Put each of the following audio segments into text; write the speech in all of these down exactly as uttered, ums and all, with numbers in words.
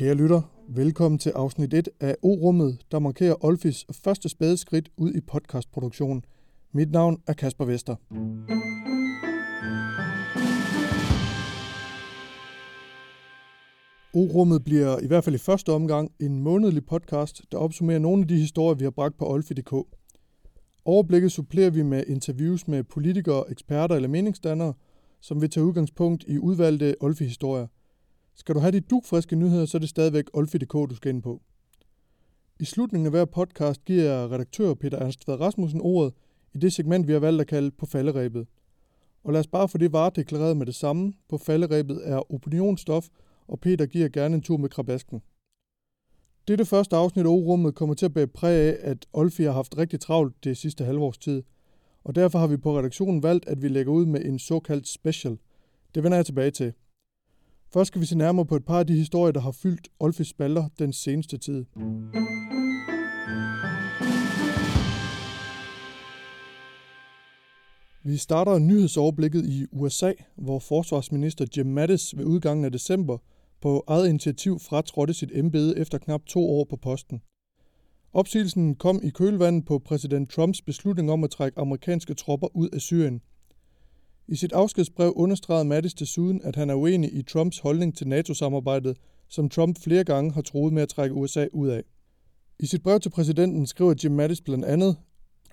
Kære lytter, velkommen til afsnit et af O-rummet, der markerer Olfis første spædeskridt ud i podcastproduktionen. Mit navn er Kasper Vester. O-rummet bliver i hvert fald i første omgang en månedlig podcast, der opsummerer nogle af de historier, vi har bragt på Olfi punktum d k. Overblikket supplerer vi med interviews med politikere, eksperter eller meningsdannere, som vil tage udgangspunkt i udvalgte Olfi-historier. Skal du have de dugfriske nyheder, så er det stadigvæk Olfi punktum d k, du skal ind på. I slutningen af hver podcast giver redaktør Peter Ernst Fadrasmussen ordet i det segment, vi har valgt at kalde På falderebet. Og lad os bare få det varedeklareret med det samme. På falderebet er opinionsstof, og Peter giver gerne en tur med krabasken. Dette første afsnit af O-rummet kommer til at bære præg af, at Olfi har haft rigtig travlt det sidste halvårs tid, og derfor har vi på redaktionen valgt, at vi lægger ud med en såkaldt special. Det vender jeg tilbage til. Først skal vi se nærmere på et par af de historier, der har fyldt Olfis spalter den seneste tid. Vi starter nyhedsoverblikket i U S A, hvor forsvarsminister Jim Mattis ved udgangen af december på eget initiativ fratrådte sit embede efter knap to år på posten. Opsigelsen kom i kølvandet på præsident Trumps beslutning om at trække amerikanske tropper ud af Syrien. I sit afskedsbrev understregede Mattis desuden, at han er uenig i Trumps holdning til NATO-samarbejdet, som Trump flere gange har troet med at trække U S A ud af. I sit brev til præsidenten skriver Jim Mattis blandt andet: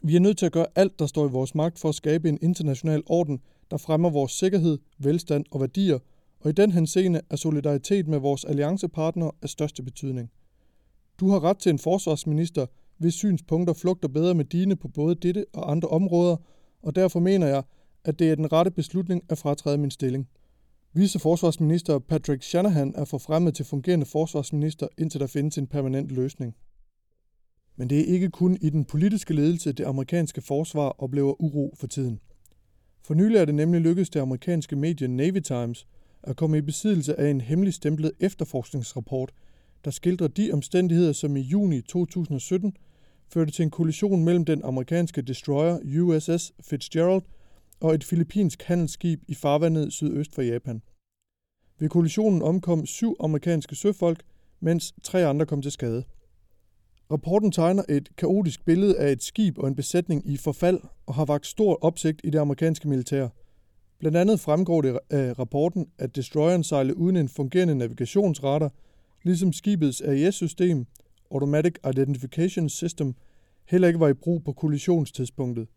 "Vi er nødt til at gøre alt, der står i vores magt for at skabe en international orden, der fremmer vores sikkerhed, velstand og værdier, og i den henseende er solidaritet med vores alliancepartnere af største betydning. Du har ret til en forsvarsminister, hvis synspunkter flugter bedre med dine på både dette og andre områder, og derfor mener jeg, at det er den rette beslutning at fratræde min stilling." Viceforsvarsminister Patrick Shanahan er forfremmet til fungerende forsvarsminister, indtil der findes en permanent løsning. Men det er ikke kun i den politiske ledelse, det amerikanske forsvar oplever uro for tiden. For nylig er det nemlig lykkedes det amerikanske medie Navy Times at komme i besiddelse af en hemmelig stemplet efterforskningsrapport, der skildrer de omstændigheder, som i juni to tusind og sytten førte til en kollision mellem den amerikanske destroyer U S S Fitzgerald og et filippinsk handelsskib i farvandet sydøst for Japan. Ved kollisionen omkom syv amerikanske søfolk, mens tre andre kom til skade. Rapporten tegner et kaotisk billede af et skib og en besætning i forfald og har vakt stor opsigt i det amerikanske militær. Blandt andet fremgår det af rapporten, at destroyeren sejlede uden en fungerende navigationsradar, ligesom skibets A I S-system, Automatic Identification System, heller ikke var i brug på kollisionstidspunktet.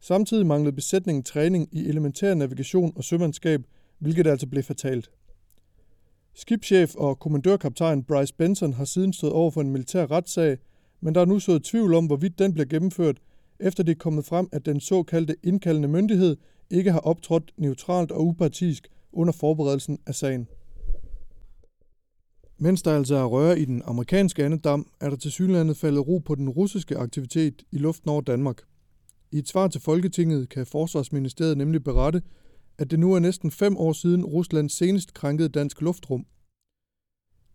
Samtidig manglede besætningen træning i elementær navigation og sømandskab, hvilket altså blev fatalt. Skibschef og kommandørkaptajn Bryce Benson har siden stået over for en militær retssag, men der er nu sået tvivl om, hvorvidt den bliver gennemført, efter det er kommet frem, at den såkaldte indkaldende myndighed ikke har optrådt neutralt og upartisk under forberedelsen af sagen. Mens der altså er røre i den amerikanske andedam, er der tilsyneladende faldet ro på den russiske aktivitet i luften over Danmark. I et svar til Folketinget kan Forsvarsministeriet nemlig berette, at det nu er næsten fem år siden Rusland senest krænkede dansk luftrum.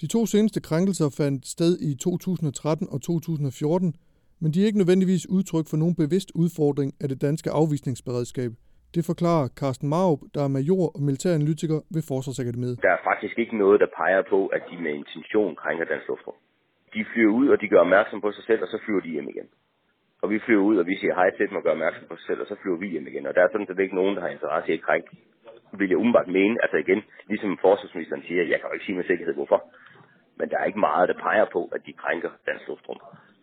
De to seneste krænkelser fandt sted i to tusind og tretten og to tusind og fjorten, men de er ikke nødvendigvis udtryk for nogen bevidst udfordring af det danske afvisningsberedskab. Det forklarer Carsten Marup, der er major og militæranalytiker ved Forsvarsakademiet. Der er faktisk ikke noget, der peger på, at de med intention krænker dansk luftrum. De flyver ud, og de gør opmærksom på sig selv, og så flyver de hjem igen. Og vi flyver ud, og vi siger hej til dem og gør opmærksom på sig selv, og så flyver vi hjem igen. Og der er sådan set ikke nogen, der har interesse i at krænke. Vil jeg umiddelbart mene, altså igen, ligesom forsvarsministeren siger, jeg kan jo ikke sige med sikkerhed hvorfor, men der er ikke meget, der peger på, at de krænker dansk luftrum.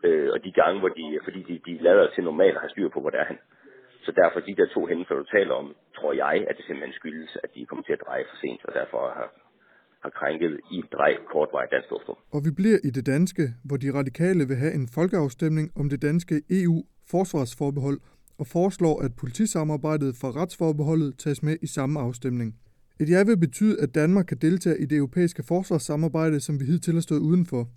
Øh, og de gange, hvor de, fordi de, de lader til normalt at have styr på, hvor der er han. Så derfor de der to hændelser, du taler om, tror jeg, at det simpelthen skyldes, at de kommer til at dreje for sent, og derfor har, har krænket i et drej kortvarigt dansk luftrum. Og vi bliver i det danske, hvor de radikale vil have en folkeafstemning om det danske E U-forsvarsforbehold, og foreslår, at politisamarbejdet fra retsforbeholdet tages med i samme afstemning. Et ja vil betyde, at Danmark kan deltage i det europæiske forsvarssamarbejde, som vi hidtil har stået udenfor.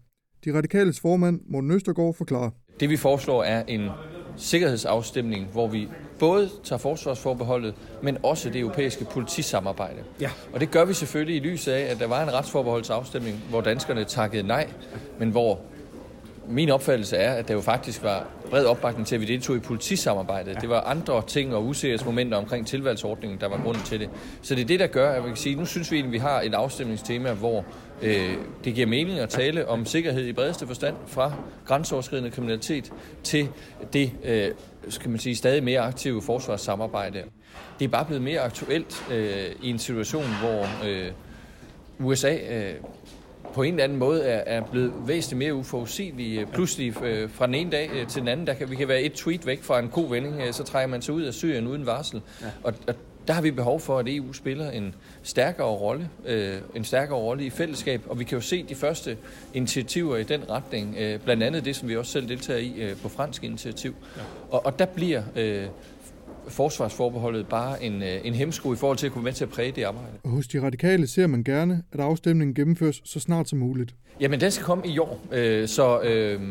De radikales formand, Morten Østergaard, forklarer: "Det vi foreslår er en sikkerhedsafstemning, hvor vi både tager forsvarsforbeholdet, men også det europæiske politisamarbejde." Ja. Og det gør vi selvfølgelig i lyset af, at der var en retsforbeholdsafstemning, hvor danskerne takkede nej, men hvor min opfattelse er, at der jo faktisk var bred opbakning til, at vi deltog i politisamarbejdet. Ja. Det var andre ting og useriøse momenter omkring tilvalgsordningen, der var grunden til det. Så det er det, der gør, at vi kan sige, at nu synes vi egentlig, at vi har et afstemningstema, hvor Øh, det giver mening at tale om sikkerhed i bredeste forstand fra grænseoverskridende kriminalitet til det øh, skal man sige, stadig mere aktive forsvarssamarbejde. Det er bare blevet mere aktuelt øh, i en situation, hvor øh, U S A øh, på en eller anden måde er, er blevet væsentligt mere uforudsigelige. Pludselig øh, fra den ene dag øh, til den anden, der kan, vi kan være et tweet væk fra en god vending, øh, så trækker man sig ud af Syrien uden varsel. Ja. Og, og der har vi behov for, at E U spiller en stærkere rolle, øh, en stærkere rolle i fællesskab, og vi kan jo se de første initiativer i den retning, øh, blandt andet det, som vi også selv deltager i øh, på fransk initiativ. Ja. Og, og der bliver øh, forsvarsforbeholdet bare en, øh, en hemsko i forhold til at kunne være med til at præge det arbejde. Og hos de radikale ser man gerne, at afstemningen gennemføres så snart som muligt. Jamen, den skal komme i år, øh, så øh,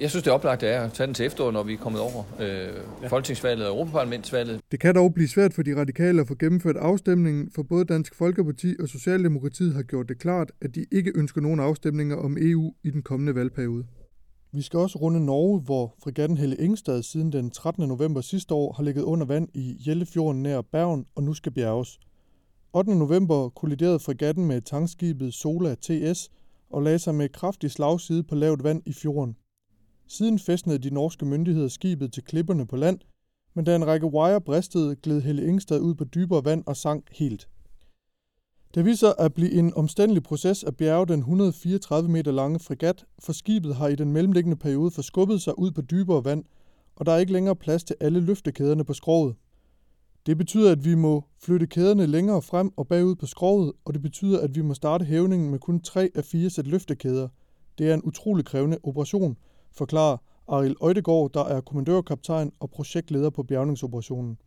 jeg synes, det er oplagt er at tage den til efteråret, når vi er kommet over øh, ja. Folketingsvalget og Europaparlamentsvalget. Det kan dog blive svært for de radikale at få gennemført afstemningen, for både Dansk Folkeparti og Socialdemokratiet har gjort det klart, at de ikke ønsker nogen afstemninger om E U i den kommende valgperiode. Vi skal også runde Norge, hvor fregatten Helle Ingstad siden den trettende november sidste år har ligget under vand i Hjeltefjorden nær Bergen og nu skal bjerges. ottende november kolliderede fregatten med tankskibet Sola T S og lagde sig med kraftig slagside på lavt vand i fjorden. Siden fæstnede de norske myndigheder skibet til klipperne på land, men da en række wire bristede, gled Helle Ingstad ud på dybere vand og sank helt. Det viser at blive en omstændelig proces at bjerge den et hundrede og fireogtredive meter lange fregat, for skibet har i den mellemliggende periode forskubbet sig ud på dybere vand, og der er ikke længere plads til alle løftekæderne på skroget. Det betyder, at vi må flytte kæderne længere frem og bagud på skroget, og det betyder, at vi må starte hævningen med kun tre af fire sæt løftekæder. Det er en utrolig krævende operation, forklarer Arild Øydegård, der er kommandørkaptajn og projektleder på bjergningsoperationen.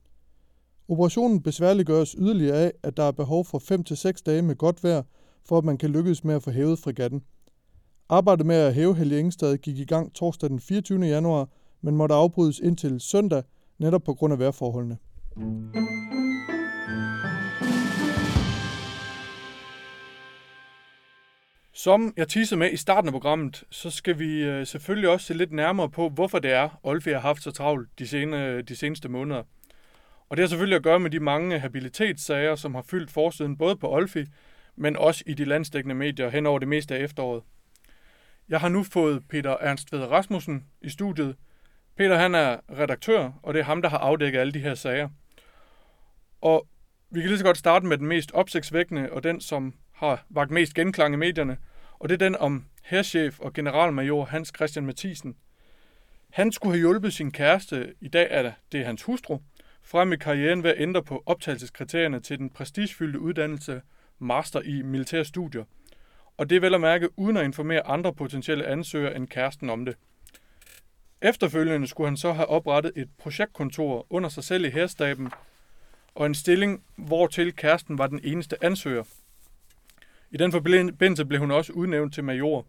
Operationen besværliggøres yderligere af, at der er behov for fem til seks dage med godt vejr, for at man kan lykkes med at få hævet fregatten. Arbejdet med at hæve Helle Ingstad gik i gang torsdag den fireogtyvende januar, men måtte afbrydes indtil søndag, netop på grund af vejrforholdene. Som jeg teasede med i starten af programmet, så skal vi selvfølgelig også se lidt nærmere på, hvorfor det er, Olfi har haft så travlt de, sene, de seneste måneder. Og det har selvfølgelig at gøre med de mange habilitetssager, som har fyldt forsiden både på Olfi, men også i de landsdækkende medier hen over det meste af efteråret. Jeg har nu fået Peter Ernst Fadrasmussen i studiet. Peter, han er redaktør, og det er ham, der har afdækket alle de her sager. Og vi kan lige så godt starte med den mest opsigtsvækkende, og den, som har vakt mest genklang i medierne, og det er den om hærchef og generalmajor Hans Christian Mathisen. Han skulle have hjulpet sin kæreste, i dag er det hans hustru, frem i karrieren ved at ændre på optagelseskriterierne til den prestigefyldte uddannelse master i militære studier. Og det er vel at mærke uden at informere andre potentielle ansøgere end kæresten om det. Efterfølgende skulle han så have oprettet et projektkontor under sig selv i hærstaben, og en stilling, hvortil kæresten var den eneste ansøger. I den forbindelse blev hun også udnævnt til major,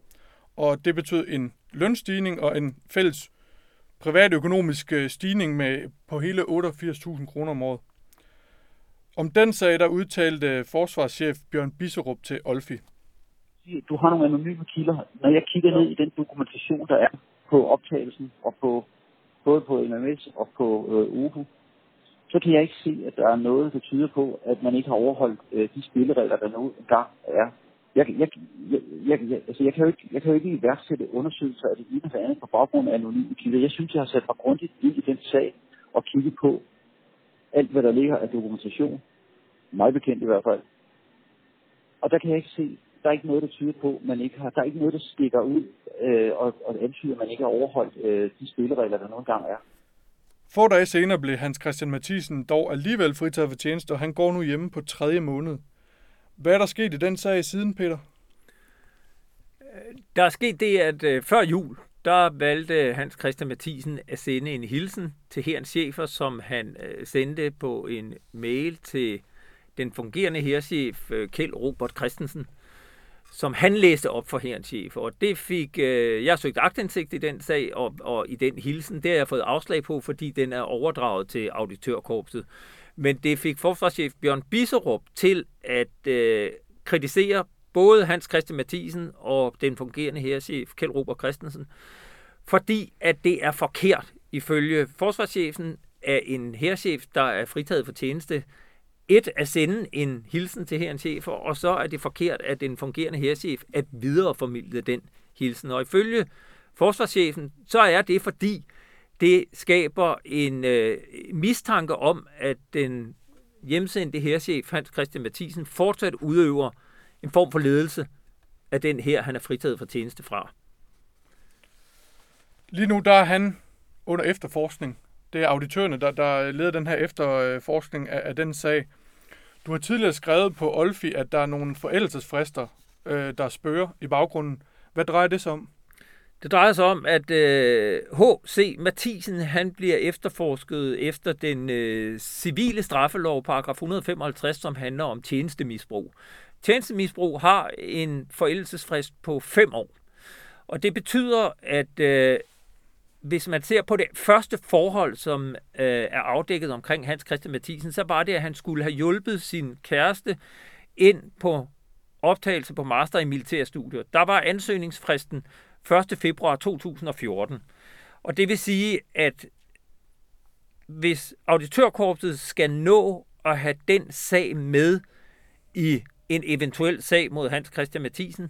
og det betød en lønstigning og en fælles privatøkonomisk stigning med på hele otteogfirs tusind kroner om året. Om den sag, der udtalte forsvarschef Bjørn Bisserup til Olfi. Du har nogle anonyme kilder. Når jeg kigger ned i den dokumentation, der er på optagelsen, og på, både på M M S og på øh, O D U, så kan jeg ikke se, at der er noget, der tyder på, at man ikke har overholdt øh, de spilleregler, der nu engang er. Jeg, jeg, jeg, jeg, jeg, altså jeg, kan jo ikke, jeg kan jo ikke iværksætte undersøgelser af det ene eller andet på baggrund af anonyme kilder. Jeg synes, jeg har sat mig grundigt ind i den sag og kigget på alt, hvad der ligger af dokumentation. Meget bekendt i hvert fald. Og der kan jeg ikke se, der er ikke noget, der tyder på, man ikke har. Der er ikke noget, der stikker ud øh, og, og antyder, at man ikke har overholdt øh, de spilleregler, der nogle gange er. Få dage senere blev Hans Christian Mathisen dog alligevel fritaget for tjeneste, og han går nu hjemme på tredje måned. Hvad er der sket i den sag siden, Peter? Der er sket det, at før jul, der valgte Hans Christian Mathisen at sende en hilsen til hærens chefer, som han sendte på en mail til den fungerende hærchef Kjeld Robert Christensen, som han læste op for hærens chefer. Og det fik, jeg har søgt aktindsigt i den sag, og, og i den hilsen, det har jeg fået afslag på, fordi den er overdraget til Auditørkorpset. Men det fik forsvarschef Bjørn Bisserup til at øh, kritisere både Hans Christian Mathisen og den fungerende hærchef Kjeld Robert Christensen, fordi at det er forkert ifølge forsvarschefen, at en hærchef, der er fritaget for tjeneste, et at sende en hilsen til hærens chefer, og så er det forkert, at den fungerende hærchef at videreformidle den hilsen. Og ifølge forsvarschefen, så er det fordi, det skaber en øh, mistanke om, at den hjemsendte hærchef, Hans Christian Mathisen, fortsat udøver en form for ledelse af den her, han er fritaget for tjeneste fra. Lige nu, der er han under efterforskning. Det er auditørerne, der, der leder den her efterforskning af, af den sag. Du har tidligere skrevet på Olfi, at der er nogle forældelsesfrister, øh, der spørger i baggrunden. Hvad drejer det sig om? Det drejer sig om, at øh, H C Mathisen han bliver efterforsket efter den øh, civile straffelov, paragraf et hundrede femoghalvtreds, som handler om tjenestemisbrug. Tjenestemisbrug har en forældelsesfrist på fem år. Og det betyder, at øh, hvis man ser på det første forhold, som øh, er afdækket omkring Hans Christian Mathisen, så var det, at han skulle have hjulpet sin kæreste ind på optagelse på master i militærstudier. Der var ansøgningsfristen første februar to tusind og fjorten. Og det vil sige, at hvis Auditørkorpset skal nå at have den sag med i en eventuel sag mod Hans Christian Mathisen,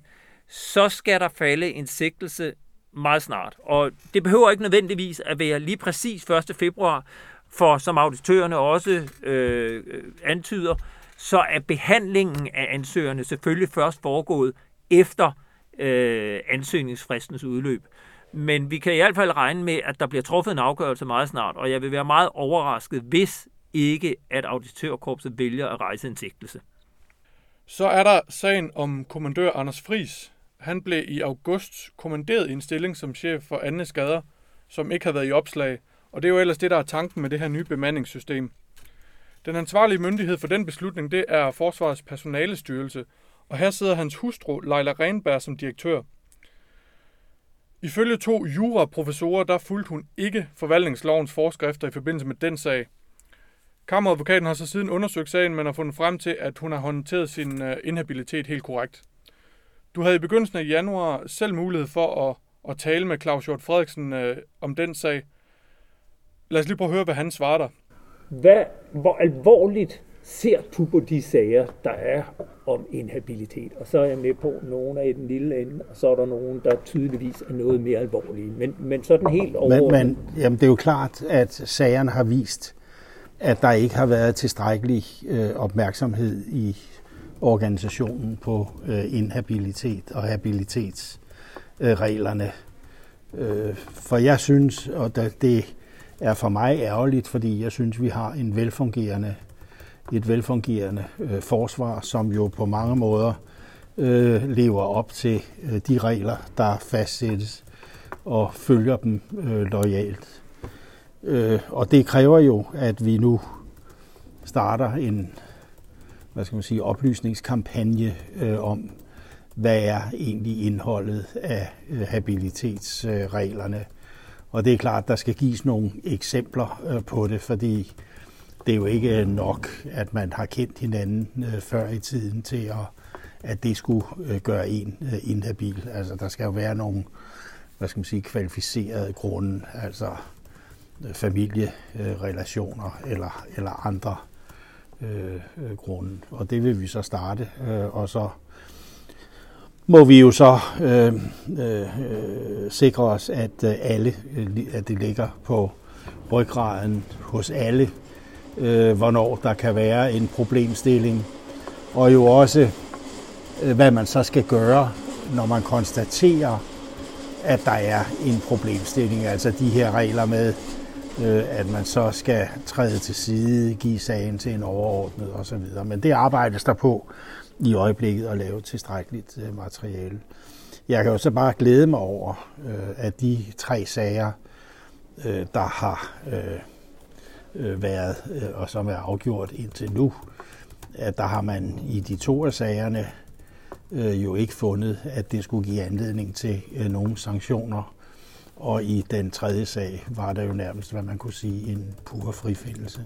så skal der falde en sigtelse meget snart. Og det behøver ikke nødvendigvis at være lige præcis første februar, for som auditørerne også øh, antyder, så er behandlingen af ansøgerne selvfølgelig først foregået efter øh, ansøgningsfristens udløb. Men vi kan i hvert fald regne med, at der bliver truffet en afgørelse meget snart, og jeg vil være meget overrasket, hvis ikke at Auditørkorpset vælger at rejse en sigtelse. Så er der sagen om kommandør Anders Fris. Han blev i august kommanderet i en stilling som chef for anden skader, som ikke havde været i opslag, og det er jo ellers det, der er tanken med det her nye bemandingssystem. Den ansvarlige myndighed for den beslutning, det er Forsvarets Personalestyrelse, og her sidder hans hustru, Leila Rehnberg, som direktør. Ifølge to juraprofessorer, der fulgte hun ikke forvaltningslovens forskrifter i forbindelse med den sag. Kammeradvokaten har så siden undersøgt sagen, men har fundet frem til, at hun har håndteret sin inhabilitet helt korrekt. Du havde i begyndelsen af januar selv mulighed for at, at tale med Claus Hjort Frederiksen øh, om den sag. Lad os lige prøve at høre, hvad han svarer dig. Hvad, hvor alvorligt ser du på de sager, der er om inhabilitet? Og så er jeg med på, at nogen er i den lille ende, og så er der nogen, der tydeligvis er noget mere alvorlige. Men, men sådan helt overordnet. Men, men, jamen det er jo klart, at sagerne har vist, at der ikke har været tilstrækkelig øh, opmærksomhed i organisationen på øh, inhabilitet og habilitetsreglerne. Øh, øh, for jeg synes, og det er for mig ærgerligt, fordi jeg synes, vi har en velfungerende, et velfungerende øh, forsvar, som jo på mange måder øh, lever op til øh, de regler, der fastsættes og følger dem øh, loyalt. Øh, og det kræver jo, at vi nu starter en hvad skal man sige, oplysningskampagne øh, om, hvad er egentlig indholdet af øh, habilitetsreglerne. Øh, og det er klart, der skal gives nogle eksempler øh, på det, fordi det er jo ikke nok, at man har kendt hinanden øh, før i tiden til, at, at det skulle øh, gøre en øh, inhabil. Altså, der skal jo være nogle hvad skal man sige, kvalificerede grunde, altså øh, familierelationer øh, eller, eller andre Øh, øh, grunden. Og det vil vi så starte, øh, og så må vi jo så øh, øh, sikre os, at øh, alle, at det ligger på ryggraden hos alle, øh, hvornår der kan være en problemstilling, og jo også, øh, hvad man så skal gøre, når man konstaterer, at der er en problemstilling, altså de her regler med, at man så skal træde til side, give sagen til en overordnet osv. Men det arbejdes der på i øjeblikket at lave tilstrækkeligt materiale. Jeg kan jo så bare glæde mig over, at de tre sager, der har været og som er afgjort indtil nu, at der har man i de to af sagerne jo ikke fundet, at det skulle give anledning til nogle sanktioner. Og i den tredje sag var der jo nærmest, hvad man kunne sige, en pur frifindelse.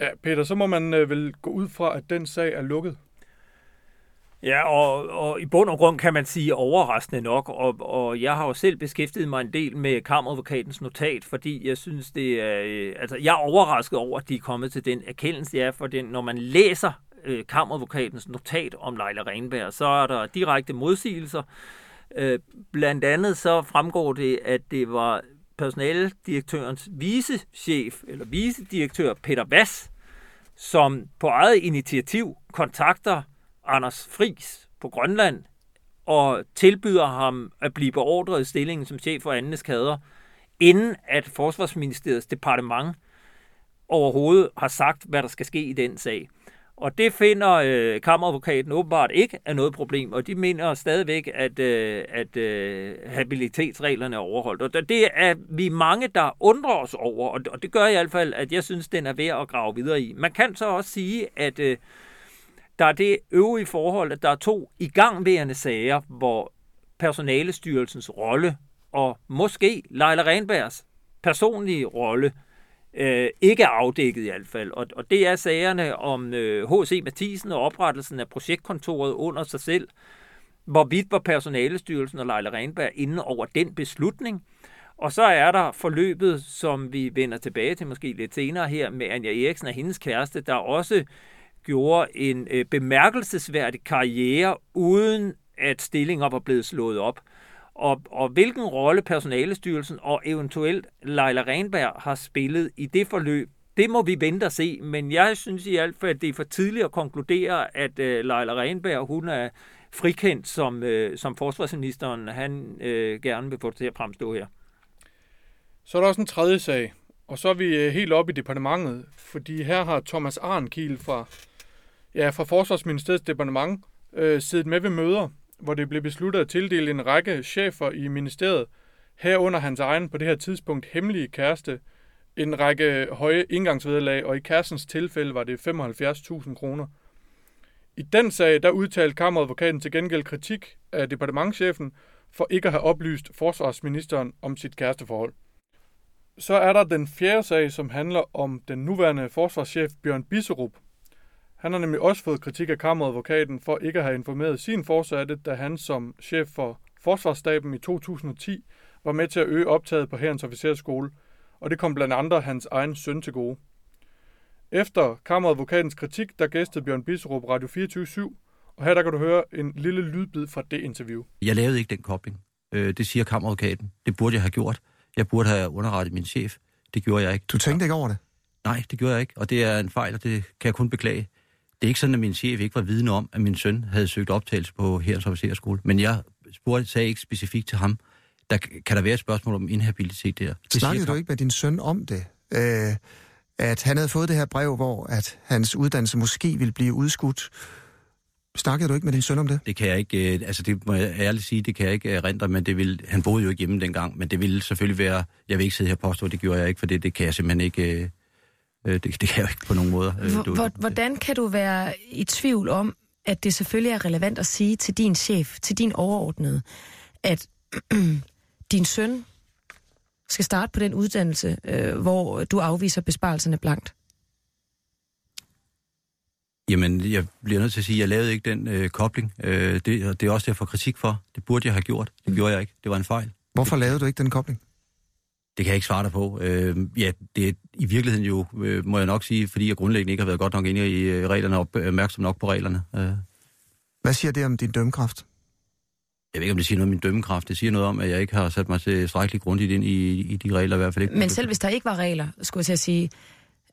Ja, Peter, så må man øh, vel gå ud fra, at den sag er lukket? Ja, og, og i bund og grund kan man sige overraskende nok, og, og jeg har jo selv beskæftiget mig en del med Kammeradvokatens notat, fordi jeg synes, det er, øh, altså jeg er overrasket over, at de er kommet til den erkendelse, det er, for den, når man læser øh, Kammeradvokatens notat om Leila Rehnberg, så er der direkte modsigelser. Øh, blandt andet så fremgår det, at det var personaledirektørens vicechef, eller vicedirektør Peter Vass, som på eget initiativ kontakter Anders Fris på Grønland og tilbyder ham at blive beordret i stillingen som chef for andenes kader, inden at Forsvarsministeriets departement overhovedet har sagt, hvad der skal ske i den sag. Og det finder øh, Kammeradvokaten åbenbart ikke er noget problem, og de mener stadigvæk, at, øh, at øh, habilitetsreglerne er overholdt. Og det er vi mange, der undrer os over, og det gør i hvert fald, at jeg synes, den er værd at grave videre i. Man kan så også sige, at øh, der er det øvrige forhold, at der er to igangværende sager, hvor personalestyrelsens rolle og måske Leila Rehnbergs personlige rolle øh, ikke er afdækket i hvert fald. Og, og det er sagerne om øh, H C Mathisen og oprettelsen af projektkontoret under sig selv, hvorvidt var personalestyrelsen og Leila Rehnberg inde over den beslutning. Og så er der forløbet, som vi vender tilbage til måske lidt senere her, med Anja Eriksen og hendes kæreste, der også gjorde en øh, bemærkelsesværdig karriere, uden at stillinger var blevet slået op. Og, og hvilken rolle Personalestyrelsen og eventuelt Leila Rehnberg har spillet i det forløb, det må vi vente og se. Men jeg synes i hvert fald, at det er for tidligt at konkludere, at øh, Leila Rehnberg, hun er frikendt, som, øh, som forsvarsministeren han øh, gerne vil få til at fremstå her. Så er der også en tredje sag, og så er vi helt oppe i departementet, fordi her har Thomas Arnkiel fra Ja, fra Forsvarsministeriets departement øh, siddet med ved møder, hvor det blev besluttet at tildele en række chefer i ministeriet, herunder hans egen på det her tidspunkt hemmelige kæreste, en række høje indgangsvederlag, og i kærestens tilfælde var det femoghalvfjerds tusind kroner. I den sag, der udtalte Kammeradvokaten til gengæld kritik af departementschefen for ikke at have oplyst forsvarsministeren om sit kæresteforhold. Så er der den fjerde sag, som handler om den nuværende forsvarschef Bjørn Bisserup. Han har nemlig også fået kritik af Kammeradvokaten for ikke at have informeret sin forsatte, da han som chef for Forsvarsstaben i to tusind og ti var med til at øge optaget på Hærens Officersskole, og det kom blandt andre hans egen søn til gode. Efter Kammeradvokatens kritik, der gæstede Bjørn Bisserup Radio fireogtyve syv, og her der kan du høre en lille lydbid fra det interview. Jeg lavede ikke den kobling. Det siger Kammeradvokaten. Det burde jeg have gjort. Jeg burde have underrettet min chef. Det gjorde jeg ikke. Du tænkte ikke over det? Nej, det gjorde jeg ikke, og det er en fejl, og det kan jeg kun beklage. Det er ikke sådan, at min chef ikke var vidende om, at min søn havde søgt optagelse på Hærens Officersskole. Men jeg spurgte, sagde ikke specifikt til ham, der kan der være et spørgsmål om inhabilitet der. Det snakkede du ikke med din søn om det? Øh, at han havde fået det her brev, hvor at hans uddannelse måske ville blive udskudt. Snakkede du ikke med din søn om det? Det kan jeg ikke, øh, altså det må jeg ærligt sige, det kan jeg ikke erindre, men det ville, han boede jo ikke hjemme dengang, men det ville selvfølgelig være, jeg vil ikke sidde her og påstå, det gjorde jeg ikke, for det, det kan jeg simpelthen ikke... Øh, Det, det kan jeg jo ikke på nogen måder. H- Hvordan kan du være i tvivl om, at det selvfølgelig er relevant at sige til din chef, til din overordnede, at din søn skal starte på den uddannelse, øh, hvor du afviser besparelserne blankt? Jamen, jeg bliver nødt til at sige, at jeg lavede ikke den øh, kobling. Øh, det, det er også det, jeg får kritik for. Det burde jeg have gjort. Det gjorde jeg ikke. Det var en fejl. Hvorfor lavede du ikke den kobling? Det kan jeg ikke svare dig på. Øh, ja, det er i virkeligheden jo, øh, må jeg nok sige, fordi jeg grundlæggende ikke har været godt nok inde i øh, reglerne og opmærksom nok på reglerne. Øh. Hvad siger det om din dømmekraft? Jeg ved ikke, om det siger noget om min dømmekraft. Det siger noget om, at jeg ikke har sat mig tilstrækkeligt grundigt ind i, i de regler i hvert fald. Ikke. Men selv hvis der ikke var regler, skulle jeg til at sige,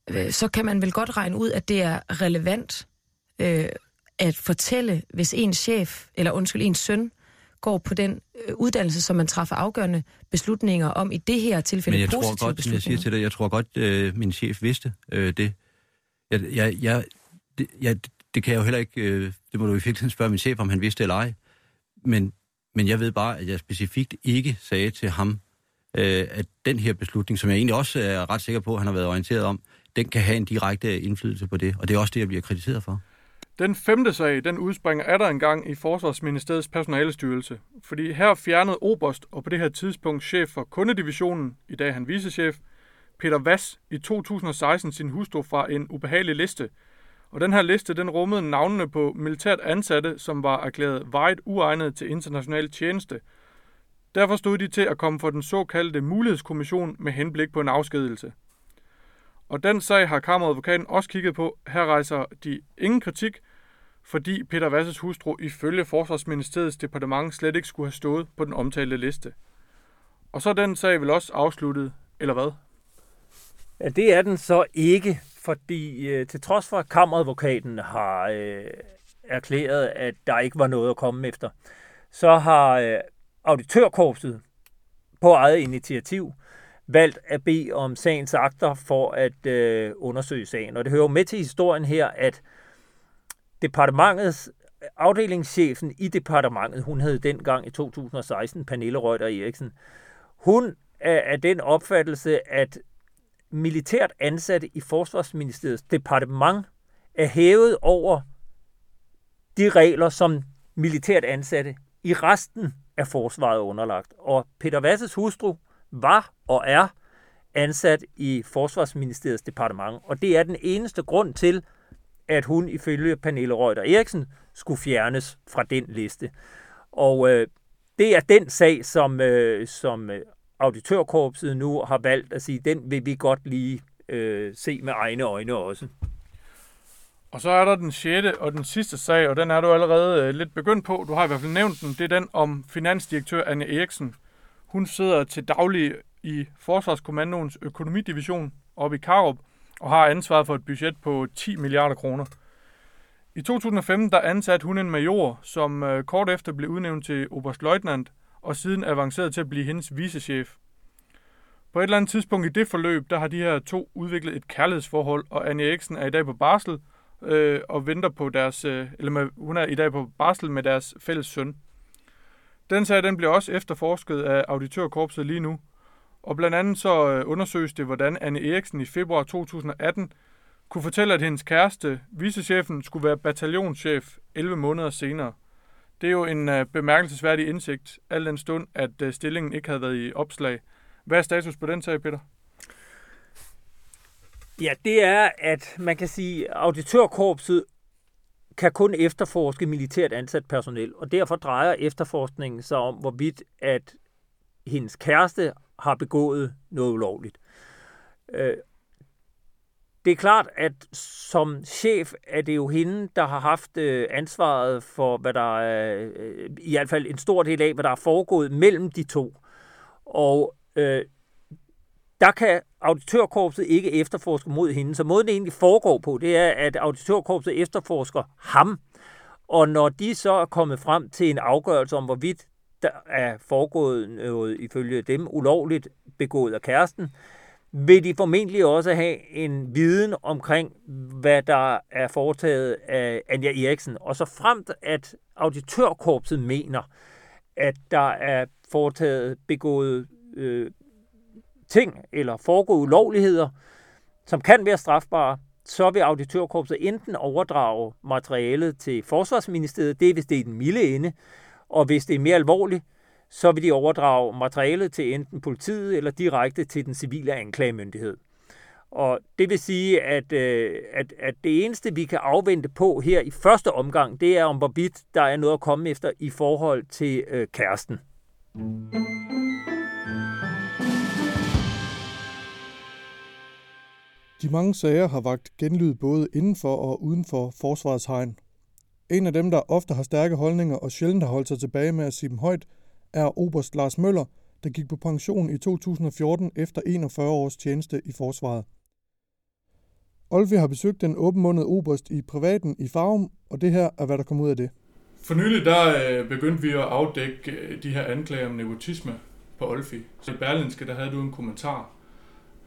øh, så kan man vel godt regne ud, at det er relevant øh, at fortælle, hvis en chef, eller undskyld, en søn, går på den uddannelse, som man træffer afgørende beslutninger om i det her tilfælde. Men jeg tror godt, som jeg siger til dig, jeg tror godt, øh, min chef vidste øh, det. Jeg, jeg, jeg, det, jeg. Det kan jeg jo heller ikke, øh, det må du i virkeligheden spørge min chef, om han vidste eller ej. Men, men jeg ved bare, at jeg specifikt ikke sagde til ham, øh, at den her beslutning, som jeg egentlig også er ret sikker på, at han har været orienteret om, den kan have en direkte indflydelse på det, og det er også det, jeg bliver kritiseret for. Den femte sag, den udspringer atter engang i Forsvarsministeriets personalestyrelse, fordi her fjernede oberst og på det her tidspunkt chef for kundedivisionen, i dag er han vicechef, Peter Vass i to tusind og seksten sin hustru fra en ubehagelig liste, Og den her liste, den rummede navnene på militært ansatte, som var erklæret varigt uegnet til international tjeneste. Derfor stod de til at komme for den såkaldte mulighedskommission med henblik på en afskedelse. Og den sag har Kammeradvokaten også kigget på. Her rejser de ingen kritik, fordi Peter Vasses hustru ifølge Forsvarsministeriets departement slet ikke skulle have stået på den omtalte liste. Og så er den sag vel også afsluttet, eller hvad? Ja, det er den så ikke, fordi øh, til trods for, at Kammeradvokaten har øh, erklæret, at der ikke var noget at komme efter, så har øh, Auditørkorpset på eget initiativ valgt at bede om sagens akter for at øh, undersøge sagen. Og det hører med til historien her, at departementets afdelingschefen i departementet, hun hed dengang i to tusind og seksten, Pernille Reuter Eriksen, hun er af den opfattelse, at militært ansatte i Forsvarsministeriets departement er hævet over de regler, som militært ansatte i resten af forsvaret underlagt. Og Peter Vasses hustru var og er ansat i Forsvarsministeriets departement, og det er den eneste grund til, at hun ifølge Pernille Reuter Eriksen skulle fjernes fra den liste. Og øh, det er den sag, som, øh, som Auditørkorpset nu har valgt at sige, den vil vi godt lige øh, se med egne øjne også. Og så er der den sjette og den sidste sag, og den er du allerede lidt begyndt på. Du har i hvert fald nævnt den. Det er den om finansdirektør Anja Eriksen. Hun sidder til daglig i Forsvarskommandoens økonomidivision oppe i Karup og har ansvaret for et budget på ti milliarder kroner. I to tusind og femten der ansatte hun en major, som kort efter blev udnævnt til oberstløjtnant og siden avanceret til at blive hendes vicechef. På et eller andet tidspunkt i det forløb, der har de her to udviklet et kærlighedsforhold, og Anja Eriksen er i dag på barsel øh, og venter på deres øh, eller med, hun er i dag på barsel med deres fælles søn. Den sag den bliver også efterforsket af Auditørkorpset lige nu. Og blandt andet så undersøges det, hvordan Anja Eriksen i februar to tusind og atten kunne fortælle, at hendes kæreste, vicechefen, skulle være bataljonschef elleve måneder senere. Det er jo en bemærkelsesværdig indsigt, al den stund, at stillingen ikke havde været i opslag. Hvad er status på den sag, Peter? Ja, det er, at man kan sige, at Auditørkorpset kan kun efterforske militært ansat personel, og derfor drejer efterforskningen sig om, hvorvidt at hendes kæreste har begået noget ulovligt. Det er klart, at som chef er det jo hende, der har haft ansvaret for, hvad der er, i hvert fald en stor del af, hvad der er foregået mellem de to. Og øh, der kan Auditørkorpset ikke efterforske mod hende. Så måden det egentlig foregår på, det er, at Auditørkorpset efterforsker ham. Og når de så er kommet frem til en afgørelse om, hvorvidt der er foregået noget ifølge dem ulovligt begået af kæresten, vil de formentlig også have en viden omkring, hvad der er foretaget af Anja Eriksen. Og så fremt, at Auditørkorpset mener, at der er foretaget begået øh, ting eller foregået ulovligheder, som kan være strafbare, så vil Auditørkorpset enten overdrage materialet til Forsvarsministeriet, det er hvis det er den milde ende, og hvis det er mere alvorligt, så vil de overdrage materialet til enten politiet eller direkte til den civile anklagemyndighed. Og det vil sige, at, at, at det eneste, vi kan afvente på her i første omgang, det er om hvorvidt der er noget at komme efter i forhold til øh, kæresten. De mange sager har vakt genlyd både indenfor og udenfor forsvarets hegn. En af dem, der ofte har stærke holdninger og sjældent har holdt sig tilbage med at sige dem højt, er oberst Lars Møller, der gik på pension i to tusind og fjorten efter enogfyrre års tjeneste i forsvaret. Olfi har besøgt den åbenmundede oberst i privaten i Farum, og det her er, hvad der kom ud af det. For nylig der øh, begyndte vi at afdække de her anklager om nepotisme på Olfi. Så i Berlingske, der havde du en kommentar,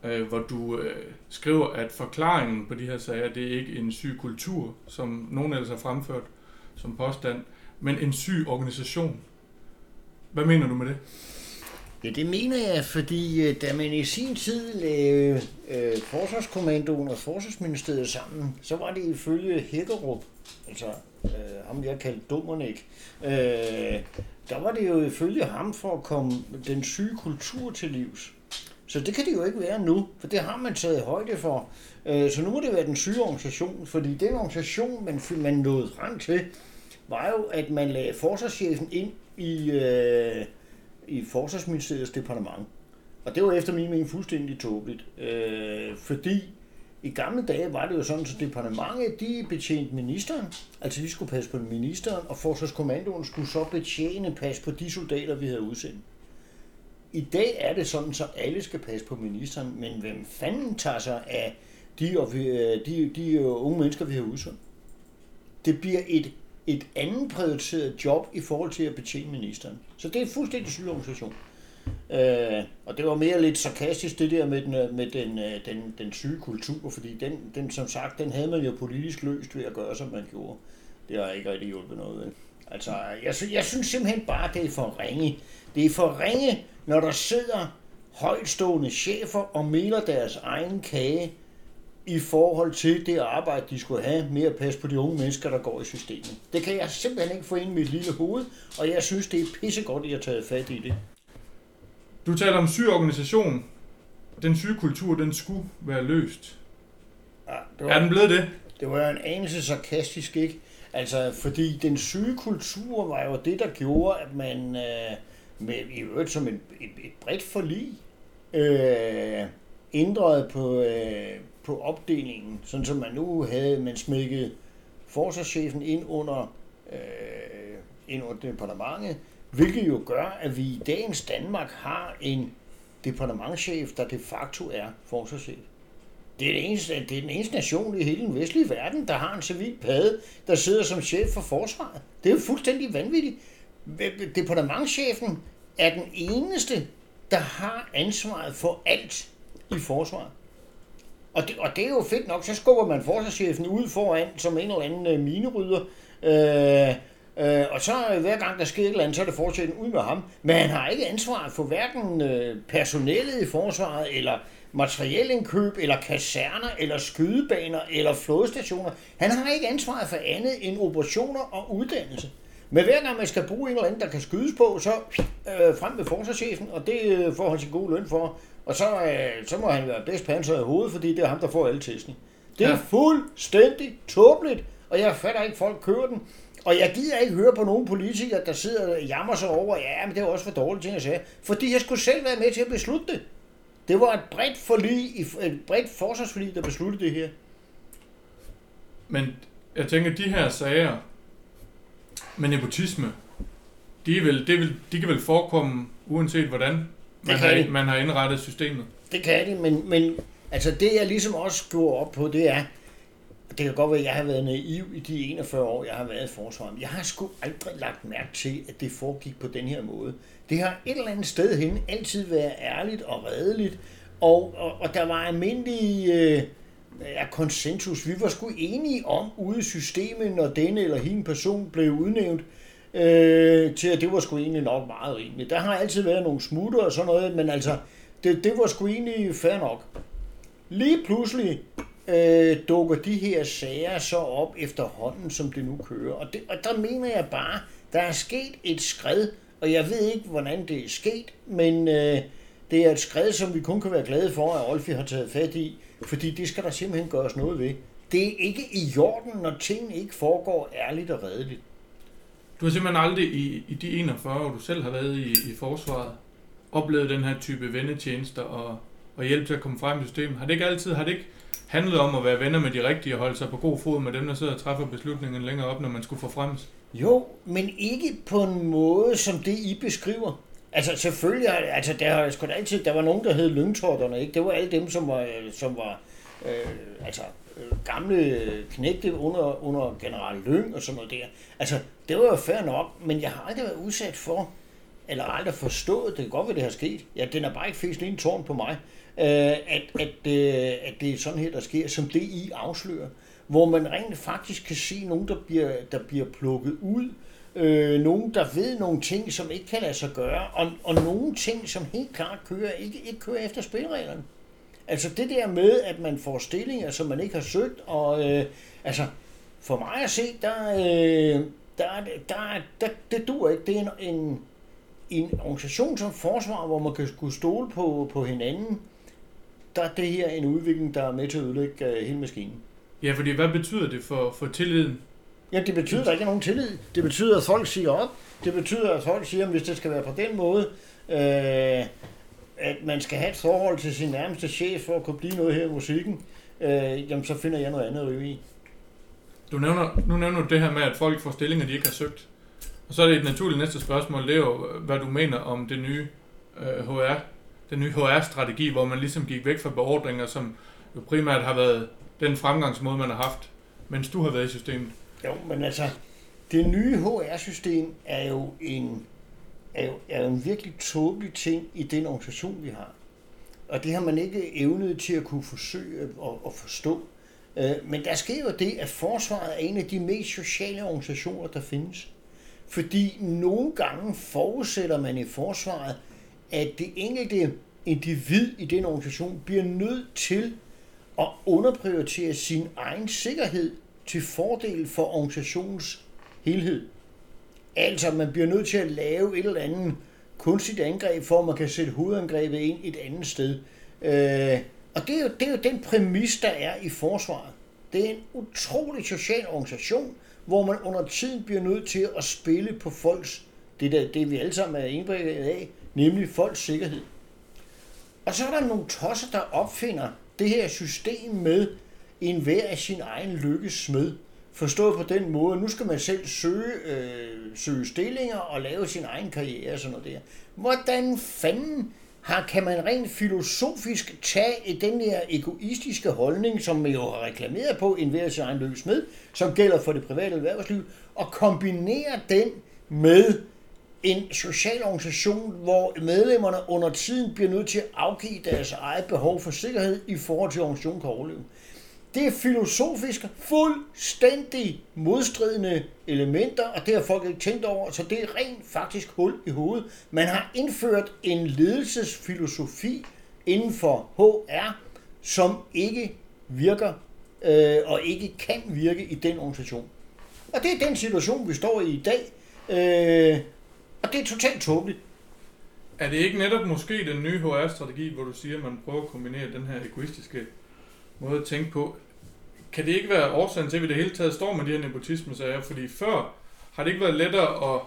øh, hvor du øh, skriver, at forklaringen på de her sager, det er ikke en syg kultur, som nogen ellers har fremført som påstand, men en syg organisation. Hvad mener du med det? Ja, det mener jeg, fordi da man i sin tid lavede øh, Forsvarskommandoen og Forsvarsministeriet sammen, så var det ifølge Hækkerup, altså øh, ham jeg kaldte Dummernik, øh, der var det jo ifølge ham for at komme den syge kultur til livs. Så det kan det jo ikke være nu, for det har man taget højde for. Så nu må det være den syge organisation, fordi den organisation, man, man nåede frem til, var jo, at man lagde forsvarschefen ind i, øh, i Forsvarsministeriets departement. Og det var efter min mening fuldstændig tåbeligt, øh, fordi i gamle dage var det jo sådan, at departementet, de betjente ministeren, altså de skulle passe på ministeren, og forsvarskommandoen skulle så betjene passe på de soldater, vi havde udsendt. I dag er det sådan, så alle skal passe på ministeren, men hvem fanden tager sig af de, de, de unge mennesker, vi har udsendt? Det bliver et, et andet prioriteret job i forhold til at betjene ministeren. Så det er en fuldstændig syg organisation. Øh, og det var mere lidt sarkastisk det der med den, med den, den, den syge kultur, fordi den, den, som sagt, den havde man jo politisk løst ved at gøre, som man gjorde. Det har ikke rigtig hjulpet noget ved. Altså, jeg, jeg synes simpelthen bare, det er for ringe. Det er for ringe, når der sidder højtstående chefer og meler deres egen kage i forhold til det arbejde, de skulle have med at passe på de unge mennesker, der går i systemet. Det kan jeg simpelthen ikke få ind i mit lille hoved, og jeg synes, det er pissegodt, at I har taget fat i det. Du taler om syg organisation. Den syge kultur, den skulle være løst. Ja, det var, er den blevet det? Det var jo en anelse sarkastisk, ikke? Altså, fordi den syge kultur var jo det, der gjorde, at man øh, med, i øvrigt som et, et, et bredt forlig øh, ændrede på, øh, på opdelingen, sådan som man nu havde, man smækkede forsvarschefen ind under, øh, ind under departementet, hvilket jo gør, at vi i dagens Danmark har en departementschef, der de facto er forsvarschef. Det er, den eneste, det er den eneste nation i hele den vestlige verden, der har en civil padde, der sidder som chef for forsvaret. Det er jo fuldstændig vanvittigt. Departementschefen er den eneste, der har ansvaret for alt i forsvaret. Og det, og det er jo fedt nok, så skubber man forsvarschefen ud foran som en eller anden minerydder. Øh, øh, og så hver gang der sker et eller andet, så er det forsvarschefen ud med ham. Men han har ikke ansvaret for hverken personellet i forsvaret eller materielindkøb, eller kaserner, eller skydebaner, eller flådestationer. Han har ikke ansvaret for andet end operationer og uddannelse. Men hver gang man skal bruge en eller anden, der kan skydes på, så øh, frem med forsvarschefen, og det øh, får han sin gode løn for. Og så, øh, så må han være bedst panseret i hovedet, fordi det er ham, der får alle tæsene. Det er ja. fuldstændig tåbeligt, og jeg fatter ikke, folk kører den. Og jeg gider ikke høre på nogen politikere, der sidder og jammer sig over, ja, men det er også for dårlige ting at sige, fordi jeg skulle selv være med til at beslutte det. Det var et bredt forlig, et bredt forsvarsforlig, der besluttede det her. Men jeg tænker, de her sager med nepotisme, de, er vel, de, vil, de kan vel forekomme, uanset hvordan man har, man har indrettet systemet? Det kan de, men, men altså det jeg ligesom også gjorde op på, det er, det kan godt være, at jeg har været naiv i de enogfyrre år, jeg har været i forsvaret. Jeg har sgu aldrig lagt mærke til, at det foregik på den her måde. Det har et eller andet sted hen altid været ærligt og redeligt, og, og, og der var almindelig øh, konsensus. Vi var sgu enige om ude i systemet, når denne eller hende person blev udnævnt, øh, til at det var sgu egentlig nok meget rimeligt. Der har altid været nogle smutter og sådan noget, men altså, det, det var sgu egentlig fair nok. Lige pludselig Øh, dukker de her sager så op efterhånden, som det nu kører. Og, det, og der mener jeg bare, der er sket et skred, og jeg ved ikke, hvordan det er sket, men øh, det er et skred, som vi kun kan være glade for, at Olfi har taget fat i, fordi det skal der simpelthen gøres noget ved. Det er ikke i jorden, når tingene ikke foregår ærligt og redeligt. Du har simpelthen aldrig i, i de enogfyrre år, du selv har været i, i forsvaret, oplevet den her type vennetjenester og, og hjælp til at komme frem i systemet. Har det ikke altid, har det ikke handlede om at være venner med de rigtige og holde sig på god fod med dem, der sidder og træffer beslutningen længere op, når man skulle få fremmes? Jo, men ikke på en måde, som det I beskriver. Altså selvfølgelig, altså, der, sgu da altid, der var nogen, der hed lyngtorterne, ikke? Det var alle dem, som var, som var øh, altså, gamle knægte under, under general Lyng og sådan noget der. Altså, det var jo fair nok, men jeg har aldrig været udsat for, eller aldrig forstået, det kan godt være, det har sket. Ja, den har bare ikke fæst en tårn på mig. At, at, at det er sådan her, der sker, som det I afslører, hvor man rent faktisk kan se nogen, der bliver, der bliver plukket ud, øh, nogen, der ved nogle ting, som ikke kan lade sig gøre, og, og nogle ting, som helt klart kører, ikke, ikke kører efter spillereglerne. Altså det der med, at man får stillinger, som man ikke har søgt, og øh, altså for mig at se, der, øh, der, der, der, der, det duer ikke. Det er en, en i en organisation som Forsvar, hvor man kan kunne stole på, på hinanden, der er det her en udvikling, der er med til at ødelægge hele maskinen. Ja, fordi hvad betyder det for, for tilliden? Ja, det betyder, at der ikke er nogen tillid. Det betyder, at folk siger op. Det betyder, at folk siger, at hvis det skal være på den måde, øh, at man skal have et forhold til sin nærmeste chef for at kunne blive noget her i musikken, øh, jamen så finder jeg noget andet at rive i. Du nævner, nu nævner du det her med, at folk får stillinger, de ikke har søgt. Og så er det et naturligt næste spørgsmål, det er jo, hvad du mener om det nye øh, H R, den nye H R-strategi, hvor man ligesom gik væk fra beordringer, som jo primært har været den fremgangsmåde, man har haft, mens du har været i systemet. Jo, men altså, det nye H R-system er jo en, er jo, er jo en virkelig tåbelig ting i den organisation, vi har. Og det har man ikke evnet til at kunne forsøge at, at forstå. Men der sker jo det, at Forsvaret er en af de mest sociale organisationer, der findes. Fordi nogle gange forudsætter man i Forsvaret, at det enkelte individ i den organisation bliver nødt til at underprioritere sin egen sikkerhed til fordel for organisationens helhed. Altså, man bliver nødt til at lave et eller andet kunstigt angreb, for at man kan sætte hovedangrebet ind et andet sted. Øh, og det er, jo, det er jo den præmis, der er i Forsvaret. Det er en utrolig social organisation, hvor man under tiden bliver nødt til at spille på folks, det der, det vi alle sammen er indbrækket af, nemlig folks sikkerhed. Og så er der nogle tosser, der opfinder det her system med en hver af sin egen lykkes smed. Forstået på den måde, nu skal man selv søge, øh, søge stillinger og lave sin egen karriere og sådan noget der. Hvordan fanden har, kan man rent filosofisk tage den der egoistiske holdning, som man jo har reklameret på, en hver af sin egen lykkes smed, som gælder for det private erhvervsliv, og kombinere den med en social organisation, hvor medlemmerne under tiden bliver nødt til at afgive deres eget behov for sikkerhed i forhold til, at organisationen kan overleve. Det er filosofisk fuldstændig modstridende elementer, og det har folk ikke tænkt over, så det er rent faktisk hul i hovedet. Man har indført en ledelsesfilosofi inden for H R, som ikke virker øh, og ikke kan virke i den organisation. Og det er den situation, vi står i i dag, øh, og det er totalt tåbeligt. Er det ikke netop måske den nye H R-strategi, hvor du siger, at man prøver at kombinere den her egoistiske måde at tænke på? Kan det ikke være årsagen til, at vi det hele taget står med de her nepotismesager? Fordi før har det ikke været lettere at,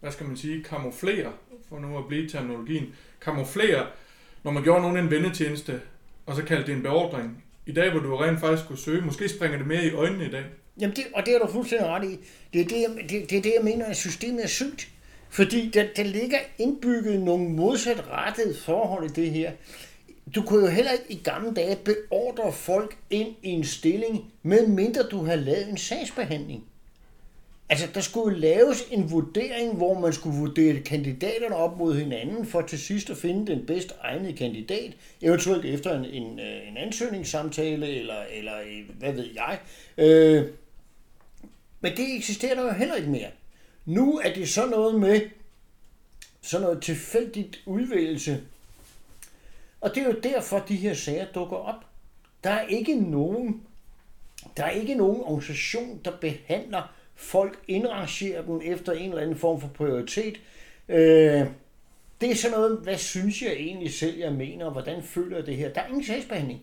hvad skal man sige, kamuflere, for nu at blive terminologien, kamuflere, når man gjorde nogen en vendetjeneste, og så kaldte det en beordring. I dag, hvor du rent faktisk kunne søge, måske springer det mere i øjnene i dag. Jamen, det, og det er du fuldstændig ret i. Det er det, jeg, det, det, er det, jeg mener, at systemet er sygt. Fordi der, der ligger indbygget nogle modsatrettede forhold i det her. Du kunne jo heller ikke i gamle dage beordre folk ind i en stilling, medmindre du havde lavet en sagsbehandling. Altså, der skulle jo laves en vurdering, hvor man skulle vurdere kandidaterne op mod hinanden, for til sidst at finde den bedst egnede kandidat, eventuelt efter en, en, en ansøgningssamtale, eller, eller hvad ved jeg. Øh, men det eksisterer der jo heller ikke mere. Nu er det sådan noget med sådan noget tilfældigt udvælgelse. Og det er jo derfor, de her sager dukker op. Der er ikke nogen, der er ikke nogen organisation, der behandler folk, indrangerer dem efter en eller anden form for prioritet. Øh, det er sådan noget, hvad synes jeg egentlig selv, jeg mener, og hvordan føler jeg det her? Der er ingen sagsbehandling,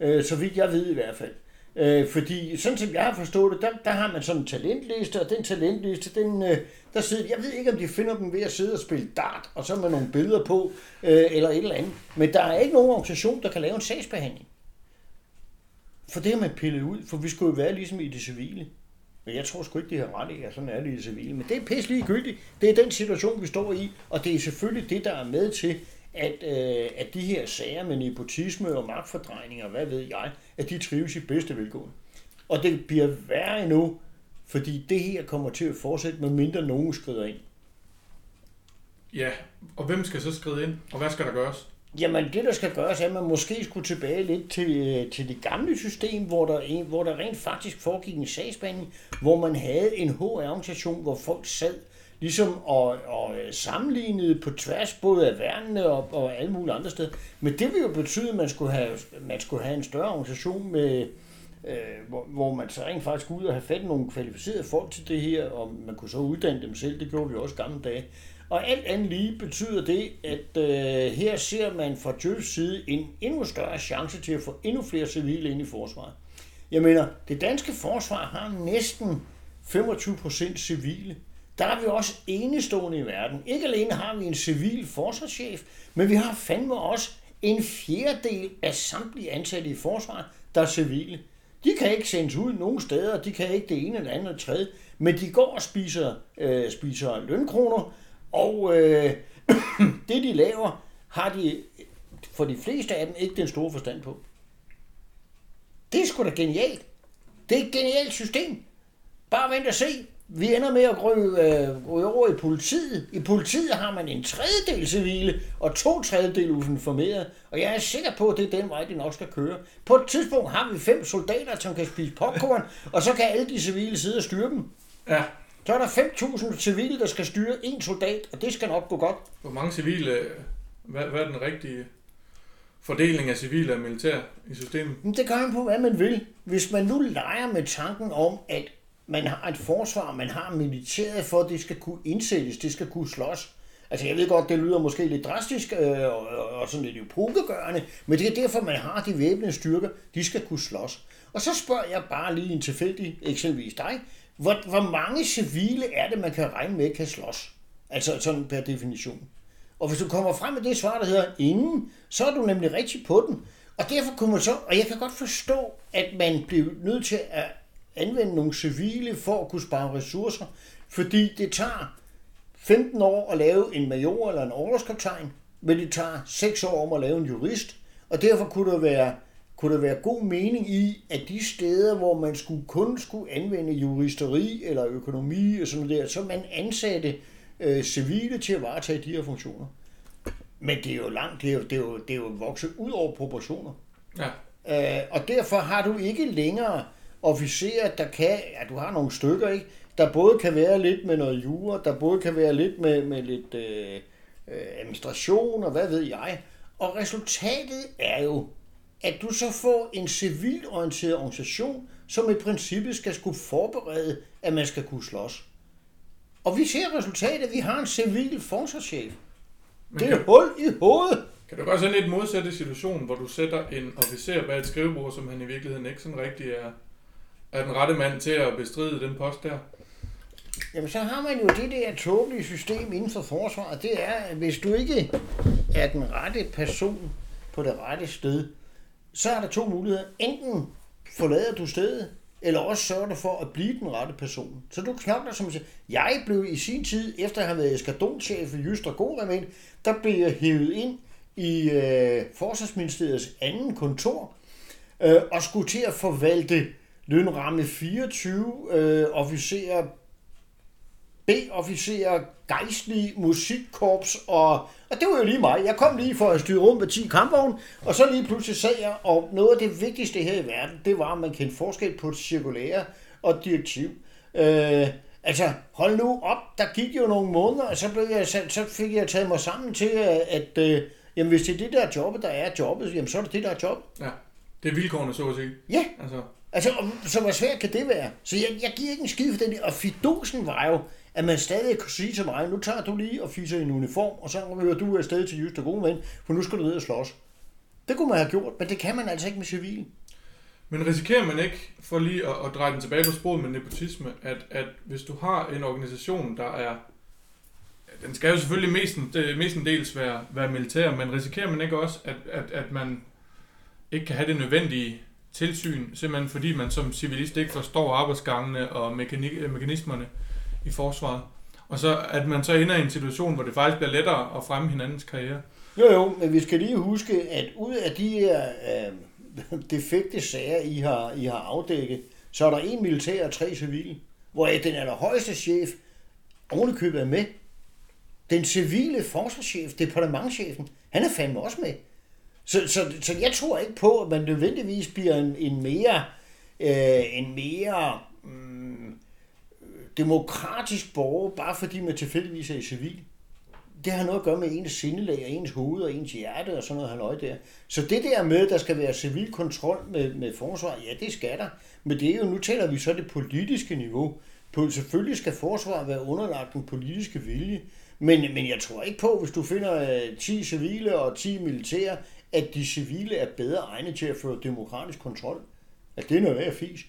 øh, så vidt jeg ved i hvert fald. Øh, fordi sådan som jeg har forstået det, der, der har man sådan en talentliste, og den talentliste, den, øh, der sidder, jeg ved ikke om de finder dem ved at sidde og spille dart, og så med nogle billeder på, øh, eller et eller andet. Men der er ikke nogen organisation, der kan lave en sagsbehandling. For det har man pillet ud, for vi skulle jo være ligesom i det civile. Men jeg tror sgu ikke, det har ret i, at sådan er det i det civile. Men det er pisse ligegyldigt. Det er den situation, vi står i, og det er selvfølgelig det, der er med til, At, øh, at de her sager med nepotisme og magtfordrejninger, hvad ved jeg, at de trives i bedste velgående. Og det bliver værre endnu, fordi det her kommer til at fortsætte, medmindre nogen skrider ind. Ja, og hvem skal så skride ind, og hvad skal der gøres? Jamen det, der skal gøres, er, at man måske skulle tilbage lidt til, til det gamle system, hvor der, hvor der rent faktisk foregik en sagsbehandling, hvor man havde en H R-organisation, hvor folk sad ligesom og, og sammenlignede på tværs både af værnene og, og alle mulige andre steder. Men det vil jo betyde, at man skulle have, man skulle have en større organisation, med, øh, hvor, hvor man så rent faktisk ud og have fat nogle kvalificerede folk til det her, og man kunne så uddanne dem selv, det gjorde vi også gamle dage. Og alt andet lige betyder det, at øh, her ser man fra Tjøls side en endnu større chance til at få endnu flere civile ind i forsvaret. Jeg mener, det danske forsvar har næsten femogtyve procent civile. Der er vi også enestående i verden. Ikke alene har vi en civil forsvarschef, men vi har fandme også en fjerdedel af samtlige ansatte i forsvaret, der er civile. De kan ikke sendes ud nogen steder, de kan ikke det ene eller andet tredje, men de går og spiser, øh, spiser lønkroner, og øh, det de laver, har de for de fleste af dem ikke den store forstand på. Det er sgu da genialt. Det er et genialt system. Bare vent og se. Vi ender med at ryge over i politiet. I politiet har man en tredjedel civile og to tredjedel uniformerede, og jeg er sikker på, at det er den vej, de nok skal køre. På et tidspunkt har vi fem soldater, som kan spise popcorn, og så kan alle de civile sidde og styre dem. Ja. Så er der fem tusind civile, der skal styre én soldat, og det skal nok gå godt. Hvor mange civile, hvad, hvad er den rigtige fordeling af civile og militær i systemet? Det gør man på, hvad man vil. Hvis man nu leger med tanken om, at man har et forsvar, man har militæret for, at det skal kunne indsættes, det skal kunne slås. Altså jeg ved godt, det lyder måske lidt drastisk øh, og, og sådan lidt epokegørende, men det er derfor, man har de væbnede styrker, de skal kunne slås. Og så spørger jeg bare lige en tilfældig, eksempelvis dig, hvor, hvor mange civile er det, man kan regne med, kan slås? Altså sådan per definition. Og hvis du kommer frem med det svar, der hedder ingen, så er du nemlig rigtig på den. Og derfor kunne man så, og jeg kan godt forstå, at man bliver nødt til at anvende nogle civile for at kunne spare ressourcer, fordi det tager femten år at lave en major eller en orlogskaptajn, men det tager seks år om at lave en jurist, og derfor kunne der være, kunne der være god mening i, at de steder, hvor man skulle, kun skulle anvende juristeri eller økonomi og sådan noget der, så man ansatte øh, civile til at varetage de her funktioner. Men det er jo langt, det er jo, det er jo, det er jo vokset ud over proportioner. Ja. Øh, og derfor har du ikke længere officerer, der kan, ja, du har nogle stykker, ikke? Der både kan være lidt med noget jura, der både kan være lidt med, med lidt øh, administration og hvad ved jeg. Og resultatet er jo, at du så får en civilorienteret organisation, som i princippet skal skulle forberede, at man skal kunne slås. Og vi ser resultatet, vi har en civil forsvarschef. Det er et hul i hovedet. Kan du gøre sådan lidt modsatte situation, hvor du sætter en officer bag et skrivebord, som han i virkeligheden ikke sådan rigtig er er den rette mand til at bestride den post der? Jamen, så har man jo det der tåbelige system inden for forsvaret. Det er, at hvis du ikke er den rette person på det rette sted, så er der to muligheder. Enten forlader du stedet, eller også sørger du for at blive den rette person. Så du knokler, som siger, jeg blev i sin tid, efter at have været eskadronchef i Jyst og Godremind, der blev jeg hævet ind i øh, Forsvarsministeriets anden kontor, øh, og skulle til at forvalte lønramme fireogtyve, øh, officerer, B-officerer, gejstlige, musikkorps, og, og det var jo lige mig. Jeg kom lige for at styre rum med ti kampvogne, og så lige pludselig sad jeg, og noget af det vigtigste her i verden, det var, at man kendte forskel på et cirkulære og et direktiv. Øh, altså, hold nu op, der gik jo nogle måneder, og så, blev jeg, så fik jeg taget mig sammen til, at øh, jamen, hvis det er det der jobbet, der er jobbet, jamen, så er det det, der er jobbet. Ja, det er vilkårene, så at sige. Ja. Altså. Altså, så hvor svært kan det være? Så jeg, jeg giver ikke en skid for den der. Og fidusen var jo, at man stadig kunne sige til mig, nu tager du lige og fiser en uniform, og så hører du afsted til Jyst og Godmænd, for nu skal du ned og slås. Det kunne man have gjort, men det kan man altså ikke med civile. Men risikerer man ikke, for lige at, at dreje den tilbage på sporet med nepotisme, at, at hvis du har en organisation, der er, den skal jo selvfølgelig mestendels, mestendels være, være militær, men risikerer man ikke også, at, at, at man ikke kan have det nødvendige tilsyn, simpelthen fordi man som civilist ikke forstår arbejdsgangene og mekanik- mekanismerne i forsvaret. Og så at man så ender i en situation, hvor det faktisk bliver lettere at fremme hinandens karriere. Jo jo, men vi skal lige huske, at ud af de her øh, defekte sager, I har, I har afdækket, så er der en militær og tre civile, hvor den allerhøjeste chef ovenikøbet er med. Den civile forsvarschef, departementschefen, han er fandme også med. Så, så, så jeg tror ikke på, at man nødvendigvis bliver en, en mere, øh, en mere mm, demokratisk borger, bare fordi man tilfældigvis er i civil. Det har noget at gøre med ens sindelag, ens hoved og ens hjerte og sådan noget halløj der. Så det der med, der skal være civil kontrol med, med forsvaret, ja, det skal der. Men det er jo, nu taler vi så det politiske niveau. Selvfølgelig skal forsvaret være underlagt den politiske vilje, Men, men jeg tror ikke på, hvis du finder ti civile og ti militære, at de civile er bedre egnet til at føre demokratisk kontrol. At det er noget værd fisk.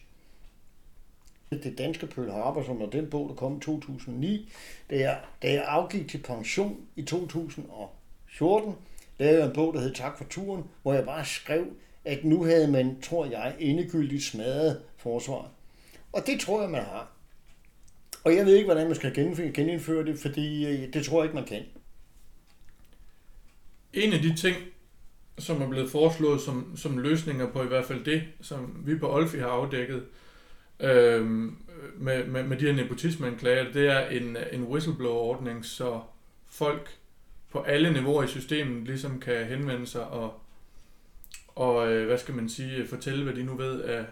Det danske Pearl Harbor, som var den bog, der kom i to tusind og ni, da jeg, da jeg afgik til pension i to tusind og fjorten, lavede jeg en bog, der hed Tak for turen, hvor jeg bare skrev, at nu havde man, tror jeg, endegyldigt smadret forsvaret. Og det tror jeg, man har. Og jeg ved ikke, hvordan man skal genindføre det, fordi det tror jeg ikke, man kan. En af de ting, som er blevet foreslået som, som løsninger på i hvert fald det, som vi på Olfi har afdækket, Øhm, med, med, med de her nepotismeanklager, det er en, en whistleblower-ordning, så folk på alle niveauer i systemet ligesom kan henvende sig og, og øh, hvad skal man sige, fortælle, hvad de nu ved af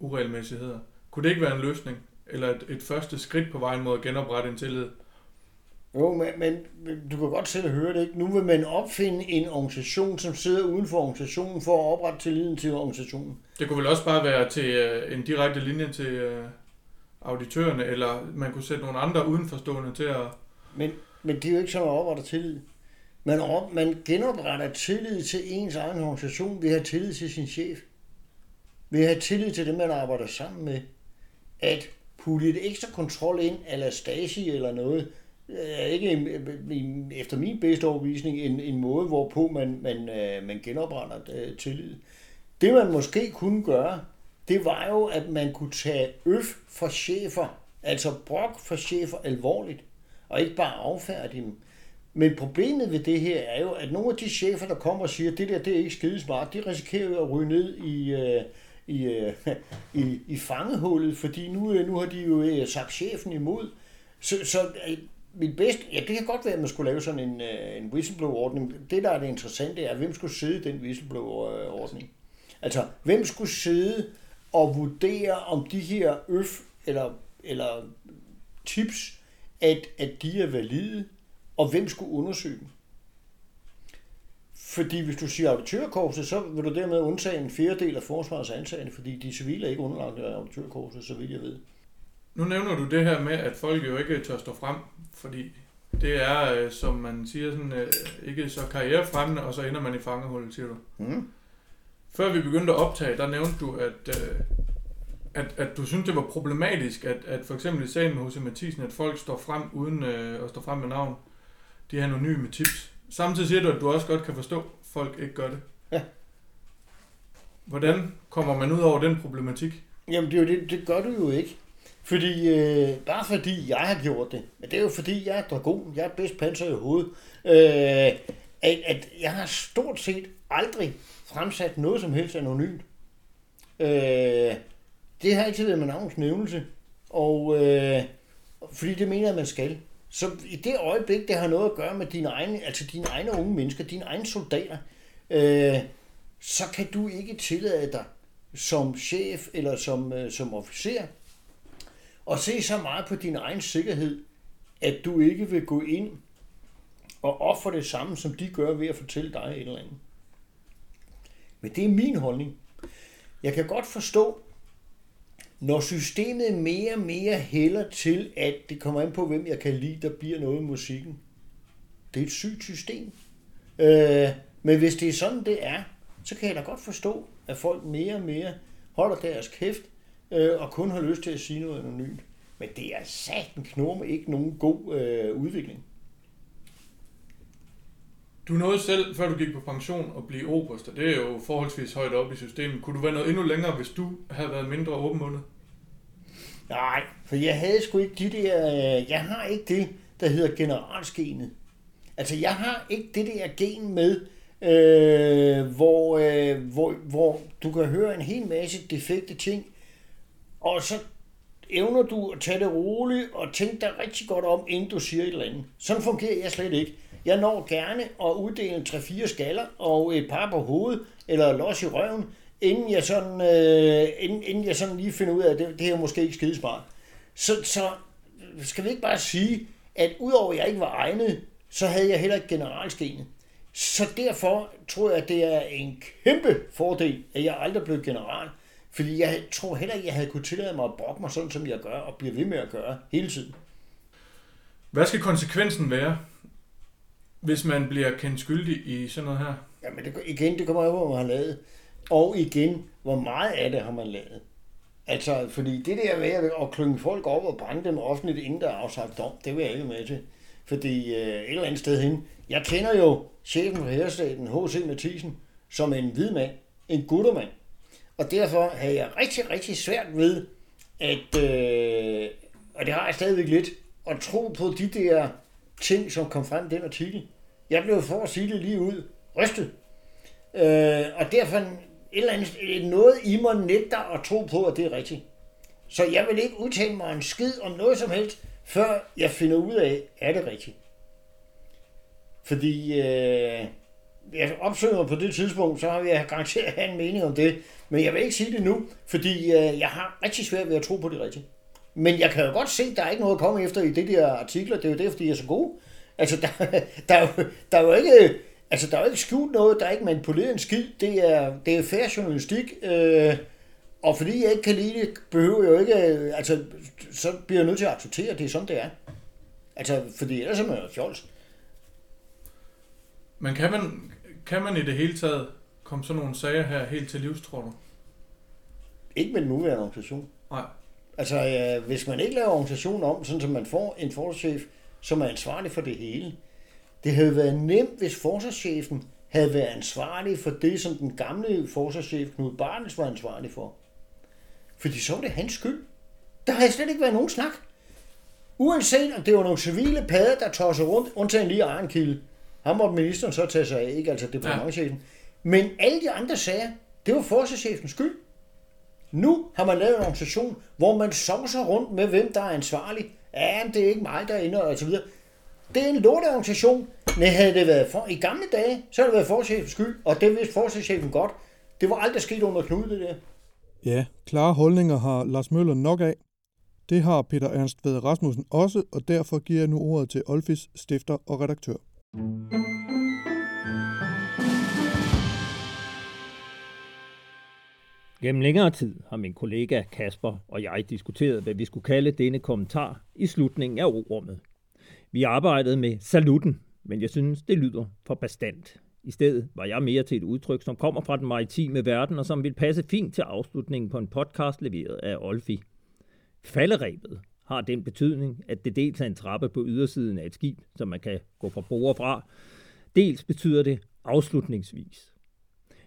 uregelmæssigheder. Kunne det ikke være en løsning? Eller et, et første skridt på vejen mod at genoprette en tillid? Jo, men, men du kan godt selv høre det, ikke? Nu vil man opfinde en organisation, som sidder uden for organisationen, for at oprette tilliden til organisationen. Det kunne vel også bare være til uh, en direkte linje til uh, auditørerne, eller man kunne sætte nogle andre udenforstående til at... Men, men det er jo ikke sådan, at oprette tillid. Man, op, man genopretter tillid til ens egen organisation ved at have tillid til sin chef. Ved at have tillid til dem, man arbejder sammen med. At putte et ekstra kontrol ind, eller Stasi eller noget... er ikke efter min bedste overvisning en, en måde, hvorpå man, man, man genopretter tillid. Det man måske kunne gøre, det var jo, at man kunne tage øf for chefer, altså brok for chefer alvorligt, og ikke bare affærdige dem. Men problemet ved det her er jo, at nogle af de chefer, der kommer og siger, at det der det er ikke skide smart, de risikerer jo at ryge ned i, i, i, i fangehullet, fordi nu, nu har de jo sagt chefen imod. Så, så mit bedste, ja, det kan godt være, at man skulle lave sådan en, en whistleblower-ordning. Det, der er det interessante, er, at hvem skulle sidde i den whistleblower-ordning? Altså, hvem skulle sidde og vurdere, om de her øf eller, eller tips, at, at de er valide, og hvem skulle undersøge dem? Fordi hvis du siger auditørkorpset, så vil du dermed undtage en fjerdedel af forsvarets ansatte, fordi de civile er ikke underlagt af auditørkorpset, så vidt jeg ved. Nu nævner du det her med, at folk jo ikke tør stå frem, fordi det er, som man siger, sådan, ikke så karrierefremmende, og så ender man i fangehullet, siger du. Mm. Før vi begyndte at optage, der nævnte du, at, at, at du syntes, det var problematisk, at, at for eksempel i sagen med H C. Mathisen, at folk står frem uden at stå frem med navn. De er anonyme tips. Samtidig siger du, at du også godt kan forstå, at folk ikke gør det. Ja. Hvordan kommer man ud over den problematik? Jamen, det, det, det gør du jo ikke. Fordi, øh, bare fordi jeg har gjort det, men det er jo fordi, jeg er dragon, jeg er bedst panser i hovedet, øh, at, at jeg har stort set aldrig fremsat noget som helst anonymt. Øh, det har altid været med navns nævnelse, og, øh, fordi det mener jeg, man skal. Så i det øjeblik, det har noget at gøre med dine egne, altså dine egne unge mennesker, dine egne soldater, øh, så kan du ikke tillade dig som chef eller som, øh, som officer, og se så meget på din egen sikkerhed, at du ikke vil gå ind og ofre det samme, som de gør ved at fortælle dig et eller andet. Men det er min holdning. Jeg kan godt forstå, når systemet mere og mere hælder til, at det kommer an på, hvem jeg kan lide, der bliver noget i musikken. Det er et sygt system. Øh, men hvis det er sådan, det er, så kan jeg da godt forstå, at folk mere og mere holder deres kæft, og kun har lyst til at sige noget anonymt. Men det er satan knurme ikke nogen god øh, udvikling. Du nåede selv, før du gik på pension, at blive oberst, og det er jo forholdsvis højt op i systemet. Kunne du være noget endnu længere, hvis du havde været mindre åbenmundet? Nej, for jeg havde sgu ikke de der... Øh, jeg har ikke det, der hedder generalsgenet. Altså, jeg har ikke det der gen med... Øh, hvor, øh, hvor, hvor du kan høre en hel masse defekte ting, og så evner du at tage det roligt og tænke dig rigtig godt om, inden du siger et eller andet. Sådan fungerer jeg slet ikke. Jeg når gerne at uddele tre fire skaller og et par på hovedet, eller los i røven, inden jeg sådan, øh, inden, inden jeg sådan lige finder ud af, at det, det her måske ikke skidesmart. Så, så skal vi ikke bare sige, at udover at jeg ikke var egnet, så havde jeg heller ikke generalsgenet. Så derfor tror jeg, at det er en kæmpe fordel, at jeg aldrig blev general. Fordi jeg tror heller ikke, jeg havde kunnet tillade mig at brokke mig sådan, som jeg gør, og bliver ved med at gøre hele tiden. Hvad skal konsekvensen være, hvis man bliver kendt skyldig i sådan noget her? Jamen det, igen, det kommer jo, hvor man har lavet. Og igen, hvor meget af det har man lavet. Altså, fordi det der med at klynge folk op og brænde dem offentligt, inden der er afsagt dom, det vil jeg ikke med til. Fordi øh, et eller andet sted hen. Jeg kender jo chefen for Hærstaten, H C Mathisen, som en hvid mand, en guttermand. Og derfor havde jeg rigtig, rigtig svært ved, at, øh, og det har jeg stadigvæk lidt, at tro på de der ting, som kom frem i den artikel. Jeg blev for at sige det lige ud, rystet. Øh, og derfor et eller andet, noget i mig nægter at tro på, at det er rigtigt. Så jeg vil ikke udtale mig en skid om noget som helst, før jeg finder ud af, er det rigtigt. Fordi øh, jeg opsøger mig på det tidspunkt, så vil jeg garanteret have en mening om det. Men jeg vil ikke sige det nu, fordi øh, jeg har rigtig svært ved at tro på det rigtige. Men jeg kan jo godt se, at der er ikke noget at komme efter i de der artikler. Det er jo det, fordi jeg er så god. Altså, der, der, er, jo, der er jo ikke... Altså, der er jo ikke skjult noget, der er ikke manipuleret en skid. Det er, det er fair journalistik. Øh, og fordi jeg ikke kan lide det, behøver jeg jo ikke... Altså, så bliver jeg nødt til at acceptere, at det er sådan, det er. Altså, fordi ellers er man jo fjols. Men kan man, kan man i det hele taget komme sådan nogle sager her helt til livs, tror du? Ikke med den nuværende organisation. Nej. Altså, øh, hvis man ikke laver organisationen om, sådan som man får en forsvarschef, som er ansvarlig for det hele. Det havde været nemt, hvis forsvarschefen havde været ansvarlig for det, som den gamle forsvarschef Knud Bartels var ansvarlig for. Fordi så var det hans skyld. Der havde slet ikke været nogen snak. Uanset om det var nogle civile padder, der tossede rundt, undtagen lige Arnkilde. Han måtte ministeren så tage sig af, ikke altså departementschefen. Ja. Men alle de andre sager, det var forsvarschefens skyld. Nu har man lavet en organisation, hvor man sovser rundt med, hvem der er ansvarlig. Ja, men det er ikke mig, der er inde, og så videre. Det er en lorteorganisation, men havde det været for... I gamle dage, så havde det været forsvarschefens skyld, og det vidste forsvarschefen godt. Det var aldrig sket under Knud, det der. Ja, klare holdninger har Lars Møller nok af. Det har Peter Ernst Fadrasmussen også, og derfor giver jeg nu ordet til Olfis stifter og redaktør. Gennem længere tid har min kollega Kasper og jeg diskuteret, hvad vi skulle kalde denne kommentar i slutningen af O-rummet. Vi arbejdede med saluten, men jeg synes, det lyder for bastant. I stedet var jeg mere til et udtryk, som kommer fra den maritime verden, og som ville passe fint til afslutningen på en podcast leveret af Olfi. Falderebet har den betydning, at det dels er en trappe på ydersiden af et skib, som man kan gå fra bord fra. Dels betyder det afslutningsvis.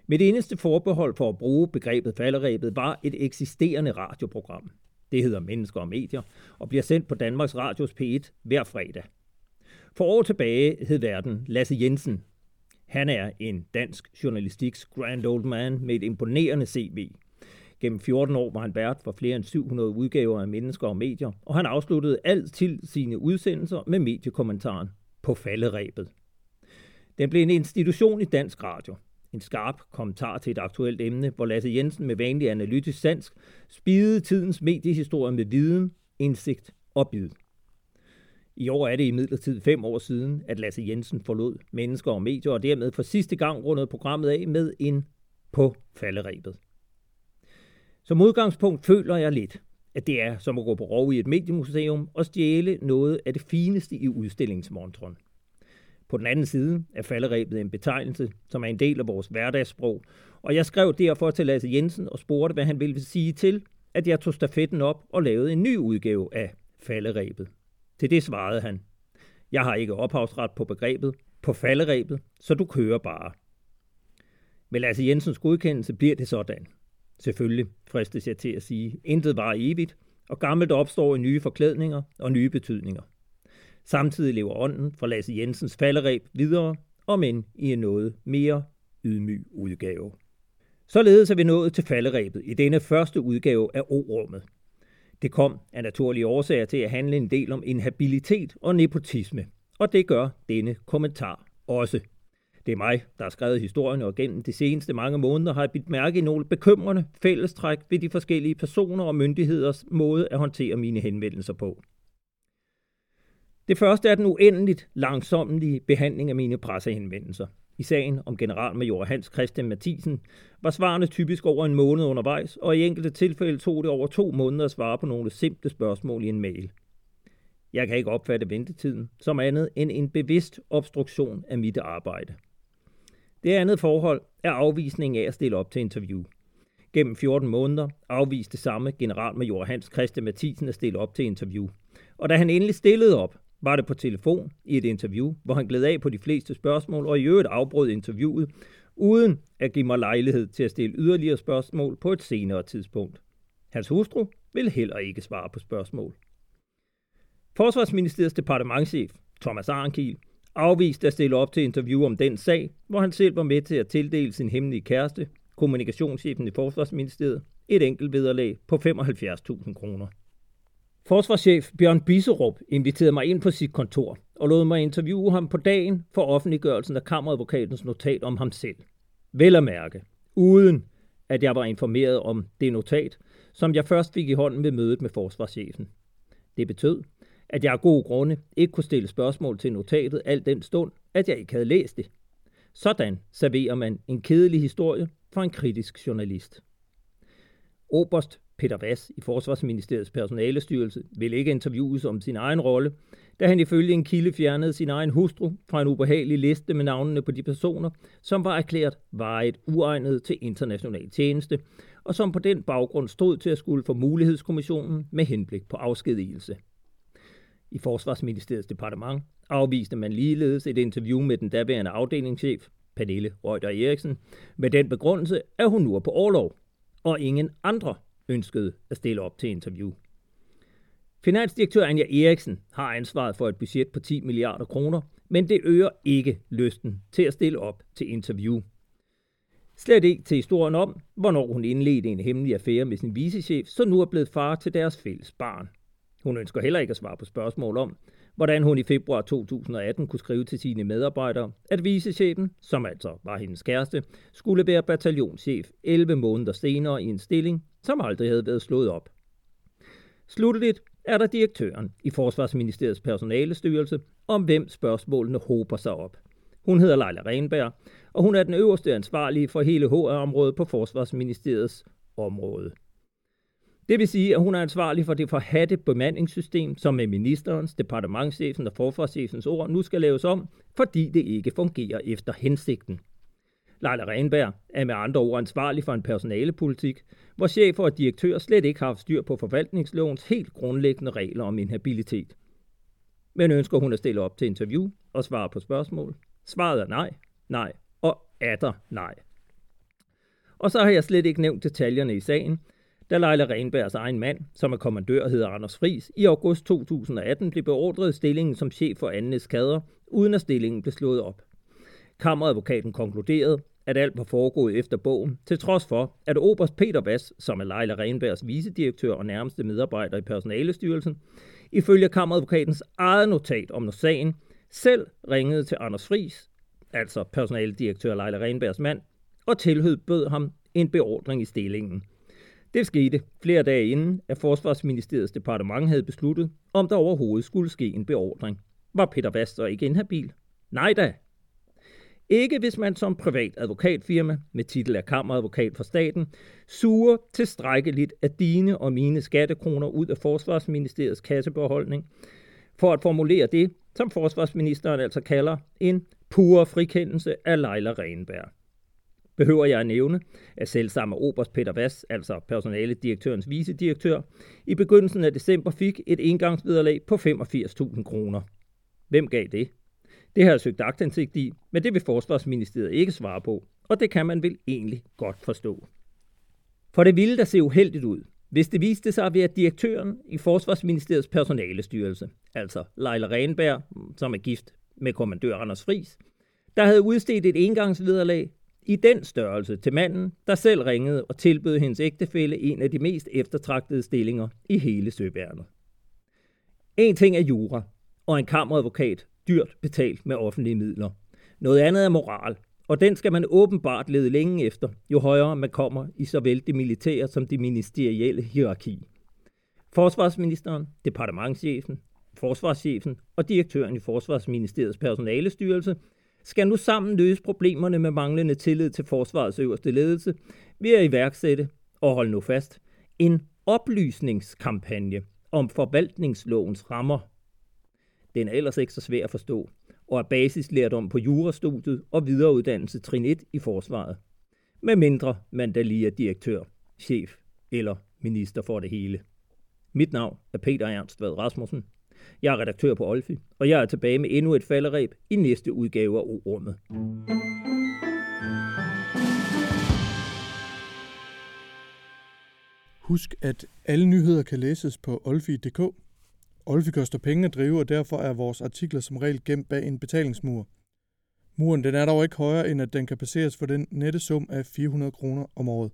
Mit eneste forbehold for at bruge begrebet falderebet var et eksisterende radioprogram. Det hedder Mennesker og Medier, og bliver sendt på Danmarks Radios P et hver fredag. For år tilbage hed værten Lasse Jensen. Han er en dansk journalistiks grand old man med et imponerende C V. Gennem fjorten år var han vært for flere end syv hundrede udgaver af Mennesker og Medier, og han afsluttede altid sine udsendelser med mediekommentaren på falderebet. Den blev en institution i dansk radio. En skarp kommentar til et aktuelt emne, hvor Lasse Jensen med vanlig analytisk sans spidede tidens mediehistorie med viden, indsigt og bid. I år er det imidlertid fem år siden, at Lasse Jensen forlod Mennesker og Medier, og dermed for sidste gang rundede programmet af med en på falderebet. Som udgangspunkt føler jeg lidt, at det er som at gå på rov i et mediemuseum og stjæle noget af det fineste i udstillingsmontren. På den anden side er falderebet en betegnelse, som er en del af vores hverdagssprog, og jeg skrev derfor til Lasse Jensen og spurgte, hvad han ville sige til, at jeg tog stafetten op og lavede en ny udgave af falderebet. Til det svarede han, jeg har ikke ophavsret på begrebet, på falderebet, så du kører bare. Med Lasse Jensens godkendelse bliver det sådan. Selvfølgelig, fristes jeg til at sige, intet var evigt, og gammelt opstår i nye forklædninger og nye betydninger. Samtidig lever ånden fra Lasse Jensens faldereb videre, om end i en noget mere ydmyg udgave. Således er vi nået til falderebet i denne første udgave af O-rummet. Det kom af naturlige årsager til at handle en del om inhabilitet og nepotisme, og det gør denne kommentar også. Det er mig, der har skrevet historien, og gennem de seneste mange måneder har jeg bidt mærke i nogle bekymrende fællestræk ved de forskellige personer og myndigheders måde at håndtere mine henvendelser på. Det første er den uendeligt langsommelige behandling af mine pressehenvendelser. I sagen om generalmajor Hans Christian Mathisen var svarene typisk over en måned undervejs, og i enkelte tilfælde tog det over to måneder at svare på nogle simple spørgsmål i en mail. Jeg kan ikke opfatte ventetiden som andet end en bevidst obstruktion af mit arbejde. Det andet forhold er afvisningen af at stille op til interview. Gennem fjorten måneder afviste samme generalmajor Hans Christian Mathisen at stille op til interview. Og da han endelig stillede op, var det på telefon i et interview, hvor han gled af på de fleste spørgsmål og i øvrigt afbrød interviewet, uden at give mig lejlighed til at stille yderligere spørgsmål på et senere tidspunkt. Hans hustru ville heller ikke svare på spørgsmål. Forsvarsministeriets departementschef, Thomas Arnkiel, afviste at stille op til interview om den sag, hvor han selv var med til at tildele sin hemmelige kæreste, kommunikationschefen i Forsvarsministeriet, et enkelt vederlag på femoghalvfjerds tusind kroner. Forsvarschef Bjørn Bisserup inviterede mig ind på sit kontor og lod mig interviewe ham på dagen for offentliggørelsen af Kammeradvokatens notat om ham selv. Vel at mærke, uden at jeg var informeret om det notat, som jeg først fik i hånden ved mødet med forsvarschefen. Det betød, at jeg af gode grunde ikke kunne stille spørgsmål til notatet al den stund, at jeg ikke havde læst det. Sådan serverer man en kedelig historie for en kritisk journalist. Oberst Peter Vass i Forsvarsministeriets personalestyrelse ville ikke interviewes om sin egen rolle, da han ifølge en kilde fjernede sin egen hustru fra en ubehagelig liste med navnene på de personer, som var erklæret varigt uegnet til international tjeneste, og som på den baggrund stod til at skulle for mulighedskommissionen med henblik på afskedigelse. I Forsvarsministeriets departement afviste man ligeledes et interview med den daværende afdelingschef, Pernille Reuter Eriksen, med den begrundelse, at hun nu er på orlov, og ingen andre ønskede at stille op til interview. Finansdirektør Anja Eriksen har ansvaret for et budget på ti milliarder kroner, men det øger ikke lysten til at stille op til interview. Slet ikke til historien om, hvornår hun indledte en hemmelig affære med sin vicechef, så nu er blevet far til deres fælles barn. Hun ønsker heller ikke at svare på spørgsmål om, hvordan hun i februar to tusind og atten kunne skrive til sine medarbejdere, at vicechefen, som altså var hendes kæreste, skulle være bataljonschef elleve måneder senere i en stilling, som aldrig havde været slået op. Slutteligt er der direktøren i Forsvarsministeriets personalestyrelse, om hvem spørgsmålene hober sig op. Hun hedder Leila Rehnberg, og hun er den øverste ansvarlige for hele H R-området på Forsvarsministeriets område. Det vil sige, at hun er ansvarlig for det forhatte bemandingssystem, som med ministerens, departementschefens og forsvarschefens ord nu skal laves om, fordi det ikke fungerer efter hensigten. Leila Rehnberg er med andre ord ansvarlig for en personalepolitik, hvor chefer og direktører slet ikke har haft styr på forvaltningslovens helt grundlæggende regler om inhabilitet. Men ønsker hun at stille op til interview og svare på spørgsmål? Svaret er nej, nej og atter nej. Og så har jeg slet ikke nævnt detaljerne i sagen, da Leila Rehnbergs egen mand, som er kommandør, hedder Anders Fris, i august to tusind og atten blev beordret stillingen som chef for anden eskader, uden at stillingen blev slået op. Kammeradvokaten konkluderede, at alt var foregået efter bogen, til trods for, at oberst Peter Vass, som er Leila Rehnbergs vicedirektør og nærmeste medarbejder i personalestyrelsen, ifølge Kammeradvokatens eget notat om sagen, selv ringede til Anders Fris, altså personaledirektør Leila Rehnbergs mand, og tilbød ham en beordring i stillingen. Det skete flere dage inden, at Forsvarsministeriets departement havde besluttet, om der overhovedet skulle ske en beordring. Var Peter Vass ikke inhabil? Nej da! Ikke hvis man som privat advokatfirma, med titel af kammeradvokat for staten, suger tilstrækkeligt af dine og mine skattekroner ud af Forsvarsministeriets kassebeholdning, for at formulere det, som forsvarsministeren altså kalder en pure frikendelse af Leila Rehnberg. Behøver jeg at nævne, at selv sammen med oberst Peter Vass, altså personaledirektørens vicedirektør, i begyndelsen af december fik et engangsvederlag på femogfirs tusind kroner. Hvem gav det? Det har jeg søgt aktindsigt i, men det vil Forsvarsministeriet ikke svare på, og det kan man vel egentlig godt forstå. For det ville da se uheldigt ud, hvis det viste sig at være direktøren i Forsvarsministeriets personalestyrelse, altså Leila Rehnberg, som er gift med kommandør Anders Fris, der havde udstedt et engangsvederlag i den størrelse til manden, der selv ringede og tilbød hendes ægtefælle en af de mest eftertragtede stillinger i hele søværnet. En ting er jura, og en kammeradvokat dyrt betalt med offentlige midler. Noget andet er moral, og den skal man åbenbart lede længe efter, jo højere man kommer i såvel det militære som det ministerielle hierarki. Forsvarsministeren, departementschefen, forsvarschefen og direktøren i Forsvarsministeriets personalestyrelse skal nu sammen løse problemerne med manglende tillid til forsvarets øverste ledelse ved at iværksætte, og hold nu fast, en oplysningskampagne om forvaltningslovens rammer, Den er ellers ikke så svær at forstå, og er basislærdom på jurastudiet og videreuddannelse trin et i forsvaret. Med mindre man da lige er direktør, chef eller minister for det hele. Mit navn er Peter Ernst Fadrasmussen. Jeg er redaktør på Olfi, og jeg er tilbage med endnu et faldereb i næste udgave af O-rummet. Husk, at alle nyheder kan læses på Olfi punktum d k. Olfi koster penge at drive, og derfor er vores artikler som regel gemt bag en betalingsmur. Muren den er dog ikke højere, end at den kan passeres for den nette sum af fire hundrede kroner om året.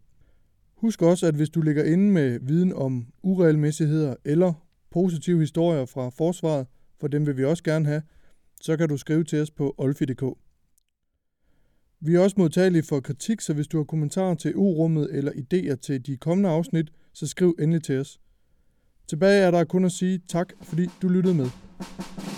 Husk også, at hvis du ligger inde med viden om uregelmæssigheder eller positive historier fra forsvaret, for dem vil vi også gerne have, så kan du skrive til os på olfi punktum d k. Vi er også modtagelige for kritik, så hvis du har kommentarer til O-rummet eller idéer til de kommende afsnit, så skriv endelig til os. Tilbage er der kun at sige tak, fordi du lyttede med.